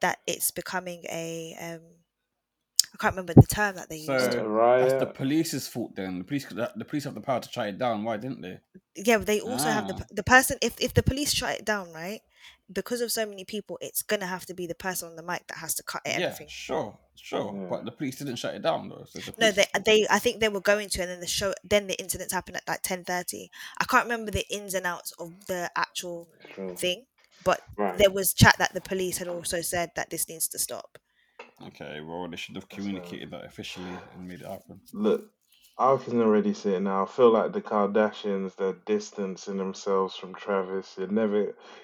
that it's becoming a. I can't remember the term that they used. That's the police's fault then. The police have the power to shut it down. Why didn't they? Yeah, but they also have the person. If the police shut it down, right, because of so many people, it's going to have to be the person on the mic that has to cut everything. Yeah, sure. Sure, yeah. But the police didn't shut it down though. So they I think they were going to, and then the incidents happened at like 10:30. I can't remember the ins and outs of the actual thing, but there was chat that the police had also said that this needs to stop. Okay, well, they should have communicated that officially and made it happen. Look, I can already see it now. I feel like the Kardashians, they're distancing themselves from Travis.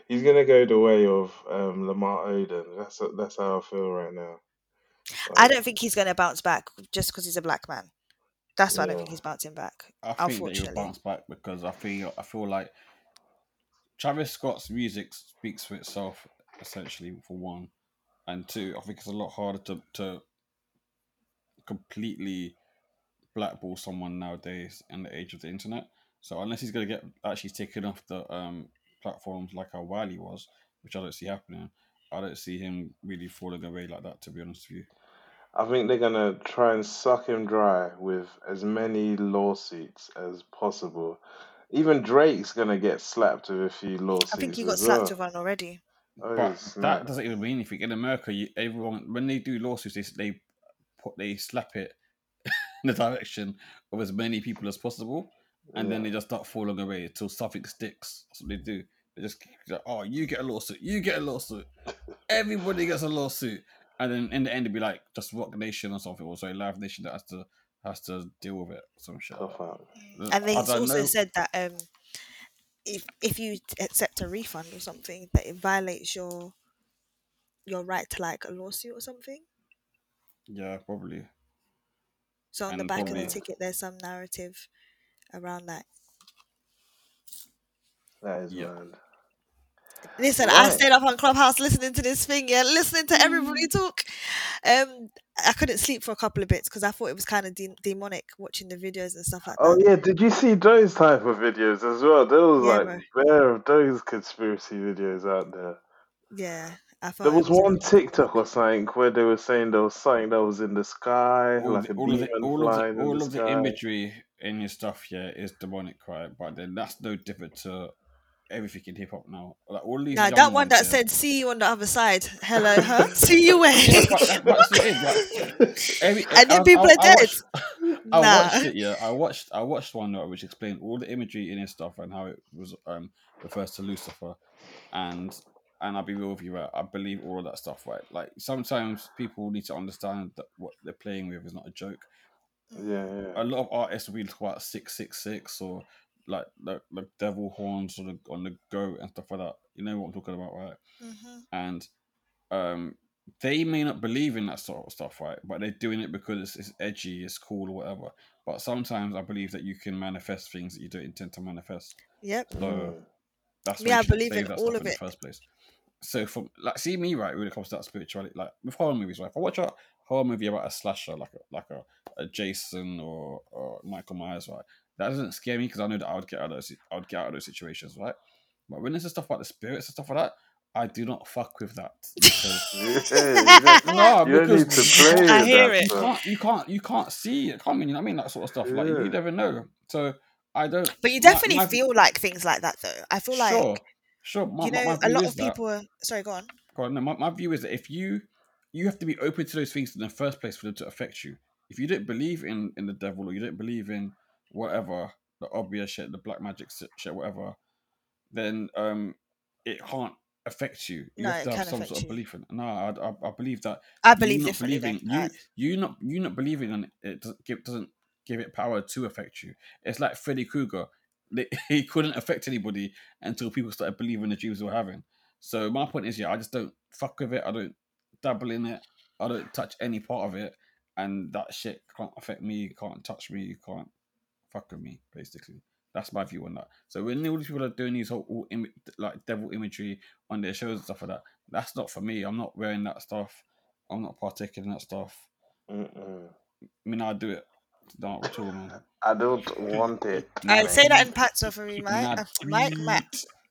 He's gonna go the way of Lamar Odom. That's how I feel right now. Like, I don't think he's gonna bounce back just because he's a black man. That's why I don't think he's bouncing back. I think he'll bounce back because I feel like Travis Scott's music speaks for itself, essentially, for one. And two, I think it's a lot harder to completely blackball someone nowadays in the age of the internet. So unless he's going to get actually taken off the platforms like how Wale was, which I don't see happening, I don't see him really falling away like that, to be honest with you. I think they're going to try and suck him dry with as many lawsuits as possible. Even Drake's going to get slapped with a few lawsuits. I think he got slapped with one already. That doesn't even mean anything. In America, everyone, when they do lawsuits, they slap it in the direction of as many people as possible, and then they just start falling away until something sticks. That's what they do. They just like, oh, you get a lawsuit, you get a lawsuit, everybody gets a lawsuit, and then in the end, it'd be like just Rock Nation or something, or sorry, Live Nation that has to deal with it. Some shit. And they also said that. If you accept a refund or something, that it violates your right to like a lawsuit or something. Yeah, probably. So on the back of the ticket, there's some narrative around that. That is wild. Listen, I stayed up on Clubhouse listening to this thing, listening to everybody talk. I couldn't sleep for a couple of bits because I thought it was kind of demonic watching the videos and stuff like that. Oh yeah, did you see those type of videos as well? There was there are those conspiracy videos out there. Yeah, I thought there was one TikTok or something where they were saying there was something that was in the sky, all of the imagery in your stuff. Yeah, is demonic, right? But then that's no different to everything in hip hop now. Like all these. Now that one that said, "See you on the other side." Hello, huh? See you where? And then people are dead. I watched it. Yeah, I watched one which explained all the imagery in his stuff and how it was refers to Lucifer. And I'll be real with you, right? I believe all of that stuff, right? Like sometimes people need to understand that what they're playing with is not a joke. Yeah. A lot of artists will talk about 666 or. Like the devil horns on the go and stuff like that. You know what I'm talking about, right? Mm-hmm. And they may not believe in that sort of stuff, right? But they're doing it because it's edgy, it's cool or whatever. But sometimes I believe that you can manifest things that you don't intend to manifest. Yep. So that's why I believe in all of it in the first place. So from like see me right when it comes to that spirituality, like with horror movies, right? If I watch a horror movie about a slasher, like a Jason or Michael Myers, right? That doesn't scare me because I know that I would get out of those situations, right? But when there's stuff about the spirits and stuff like that, I do not fuck with that. You can't see it coming. You know what I mean? That sort of stuff. Yeah. Like you never know. So I don't. But you definitely feel like things like that, though. I feel like sure. My a lot of people. Sorry, go on. Go on. No, my view is that if you have to be open to those things in the first place for them to affect you. If you don't believe in the devil or you don't believe in whatever, the obvious shit, the black magic shit, whatever, then it can't affect you. You have to have some sort of belief in it. No, I believe that. I believe differently. You not believing in it doesn't give it power to affect you. It's like Freddy Krueger. He couldn't affect anybody until people started believing the dreams they were having. So my point is, I just don't fuck with it. I don't dabble in it. I don't touch any part of it. And that shit can't affect me, can't touch me, you can't fuck with me, basically. That's my view on that. So when all these people are doing these whole like devil imagery on their shows and stuff like that, that's not for me. I'm not wearing that stuff. I'm not partaking in that stuff. Mm-mm. I mean, I do it. Not at all, man. I don't want it. Right, say that in Patois for me, Mike. Mike,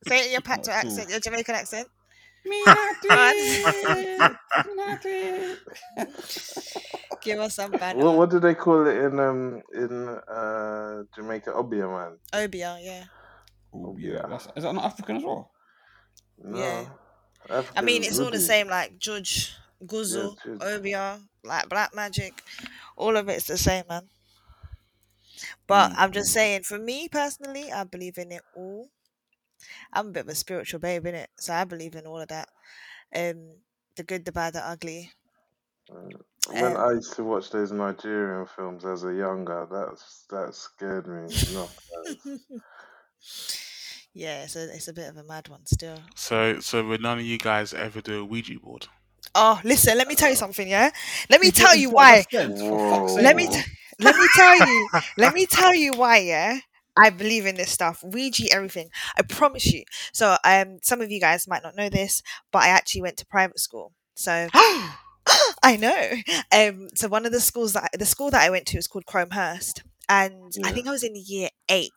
say it in your Patois accent, your Jamaican accent. Me not do. Give us some banner. Well, what do they call it in Jamaica? Obia, man. Obia, yeah. Obia. Is that not African as well? No. Yeah. African, I mean, it's all the same. Like Judge Guzu, Obia, like black magic, all of it's the same, man. But I'm just saying, for me personally, I believe in it all. I'm a bit of a spiritual babe, innit? So I believe in all of that. The good, the bad, the ugly. When I used to watch those Nigerian films as a young guy, that scared me. Yeah, it's a bit of a mad one still. So would none of you guys ever do a Ouija board? Oh, listen, let me tell you something, yeah? Let me tell you why. Let me tell you why, yeah? I believe in this stuff. Ouija, everything. I promise you. So some of you guys might not know this, but I actually went to private school. So I know. So one of the schools that I went to is called Cromehurst. And I think I was in year 8.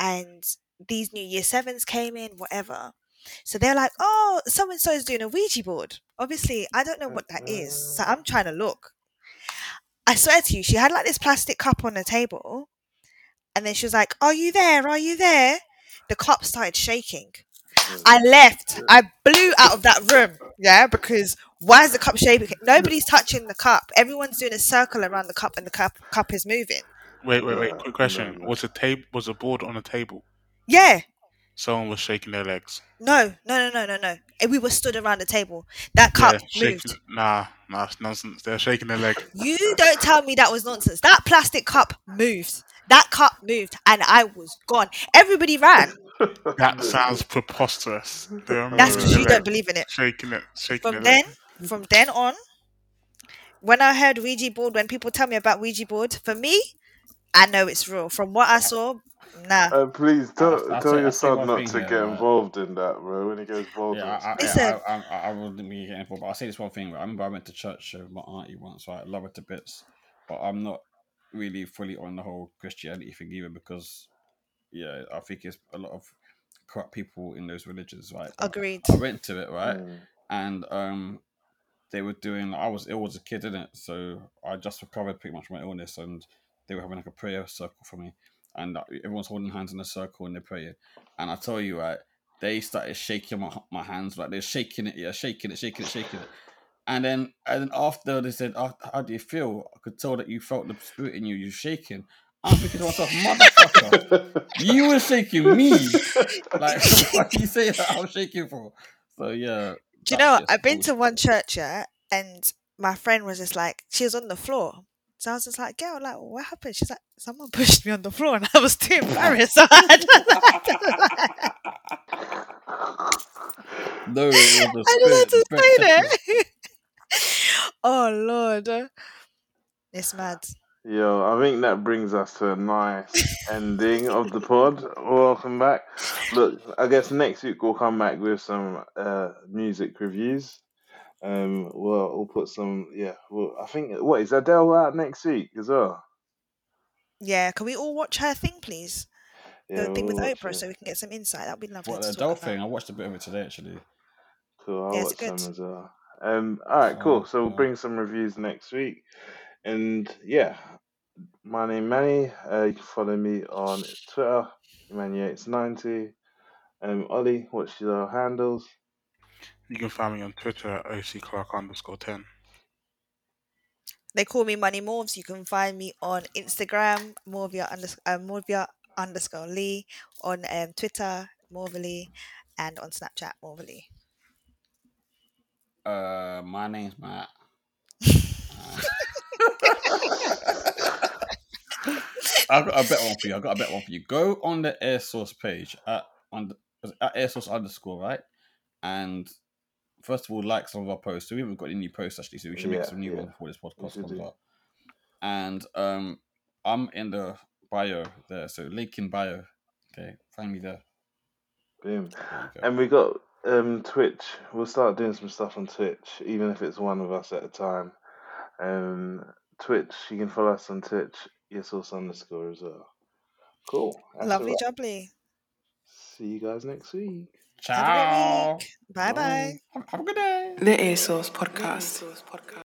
And these new year 7s came in, whatever. So they're like, oh, so-and-so is doing a Ouija board. Obviously, I don't know what that is. So I'm trying to look. I swear to you, she had like this plastic cup on the table. And then she was like, are you there? Are you there? The cup started shaking. I left. I blew out of that room. Yeah, because why is the cup shaking? Nobody's touching the cup. Everyone's doing a circle around the cup and the cup is moving. Wait. Quick question. Was a board on a table? Yeah. Someone was shaking their legs. No. We were stood around the table. That cup moved. Nah, it's nonsense. They're shaking their leg. You don't tell me that was nonsense. That plastic cup moved. That cup moved, and I was gone. Everybody ran. That sounds preposterous. That's because you don't believe in it. Shaking it. From then on, when I heard Ouija board, when people tell me about Ouija board, for me, I know it's real. From what I saw, nah. Please tell your son not to get involved in that, bro. When he goes bald, I wouldn't be getting involved. But I'll say this one thing. Right? I remember I went to church with my auntie once. Right? I love her to bits, but I'm not really fully on the whole Christianity thing either, because I think it's a lot of corrupt people in those religions, right? Agreed. I went to it, right? And they were doing, I was ill as a kid, innit? So I just recovered pretty much from my illness, and they were having like a prayer circle for me, and everyone's holding hands in a circle and they're praying, and I tell you, right, they started shaking my hands, like they're shaking it. And then after they said, oh, how do you feel? I could tell that you felt the spirit in you. You're shaking. I'm thinking to myself, motherfucker, you were shaking me. Like, what do you say that I'm shaking for? So, yeah. Do you know, I've been to one church, yeah, and my friend was just like, she was on the floor. So I was just like, girl, like, what happened? She's like, someone pushed me on the floor and I was too embarrassed. So I didn't know how to say that. Oh Lord, it's mad. Yo, I think that brings us to a nice ending of the pod. Welcome back. Look, I guess next week we'll come back with some music reviews. We'll put some. Yeah, well, I think is Adele out next week as well? Yeah, can we all watch her thing, please? Yeah, the thing with Oprah, so we can get some insight. That'd be lovely. What, the Adele thing? I watched a bit of it today, actually. Cool. I'll watch some as well. Alright, cool. So we'll bring some reviews next week. And yeah, my name Manny. You can follow me on Twitter, Manny890. Ollie, what's your handles? You can find me on Twitter at OCClark_10. They call me Money Morves. You can find me on Instagram, Morvia_Lee, on Twitter, Morvely, and on Snapchat, Morvely. My name's Matt. I've got a better one for you. Go on the AirSource page at AirSource_, right? And first of all, like some of our posts. So we haven't got any new posts actually, so we should make some new ones before this podcast comes up. And I'm in the bio there, so link in bio. Okay, find me there. Boom. And we got Twitch. We'll start doing some stuff on Twitch, even if it's one of us at a time. Twitch, you can follow us on Twitch, YesSource_ as well. Cool. That's lovely jubbly. See you guys next week. Ciao. Bye bye. Have a good day. The YesSource Podcast.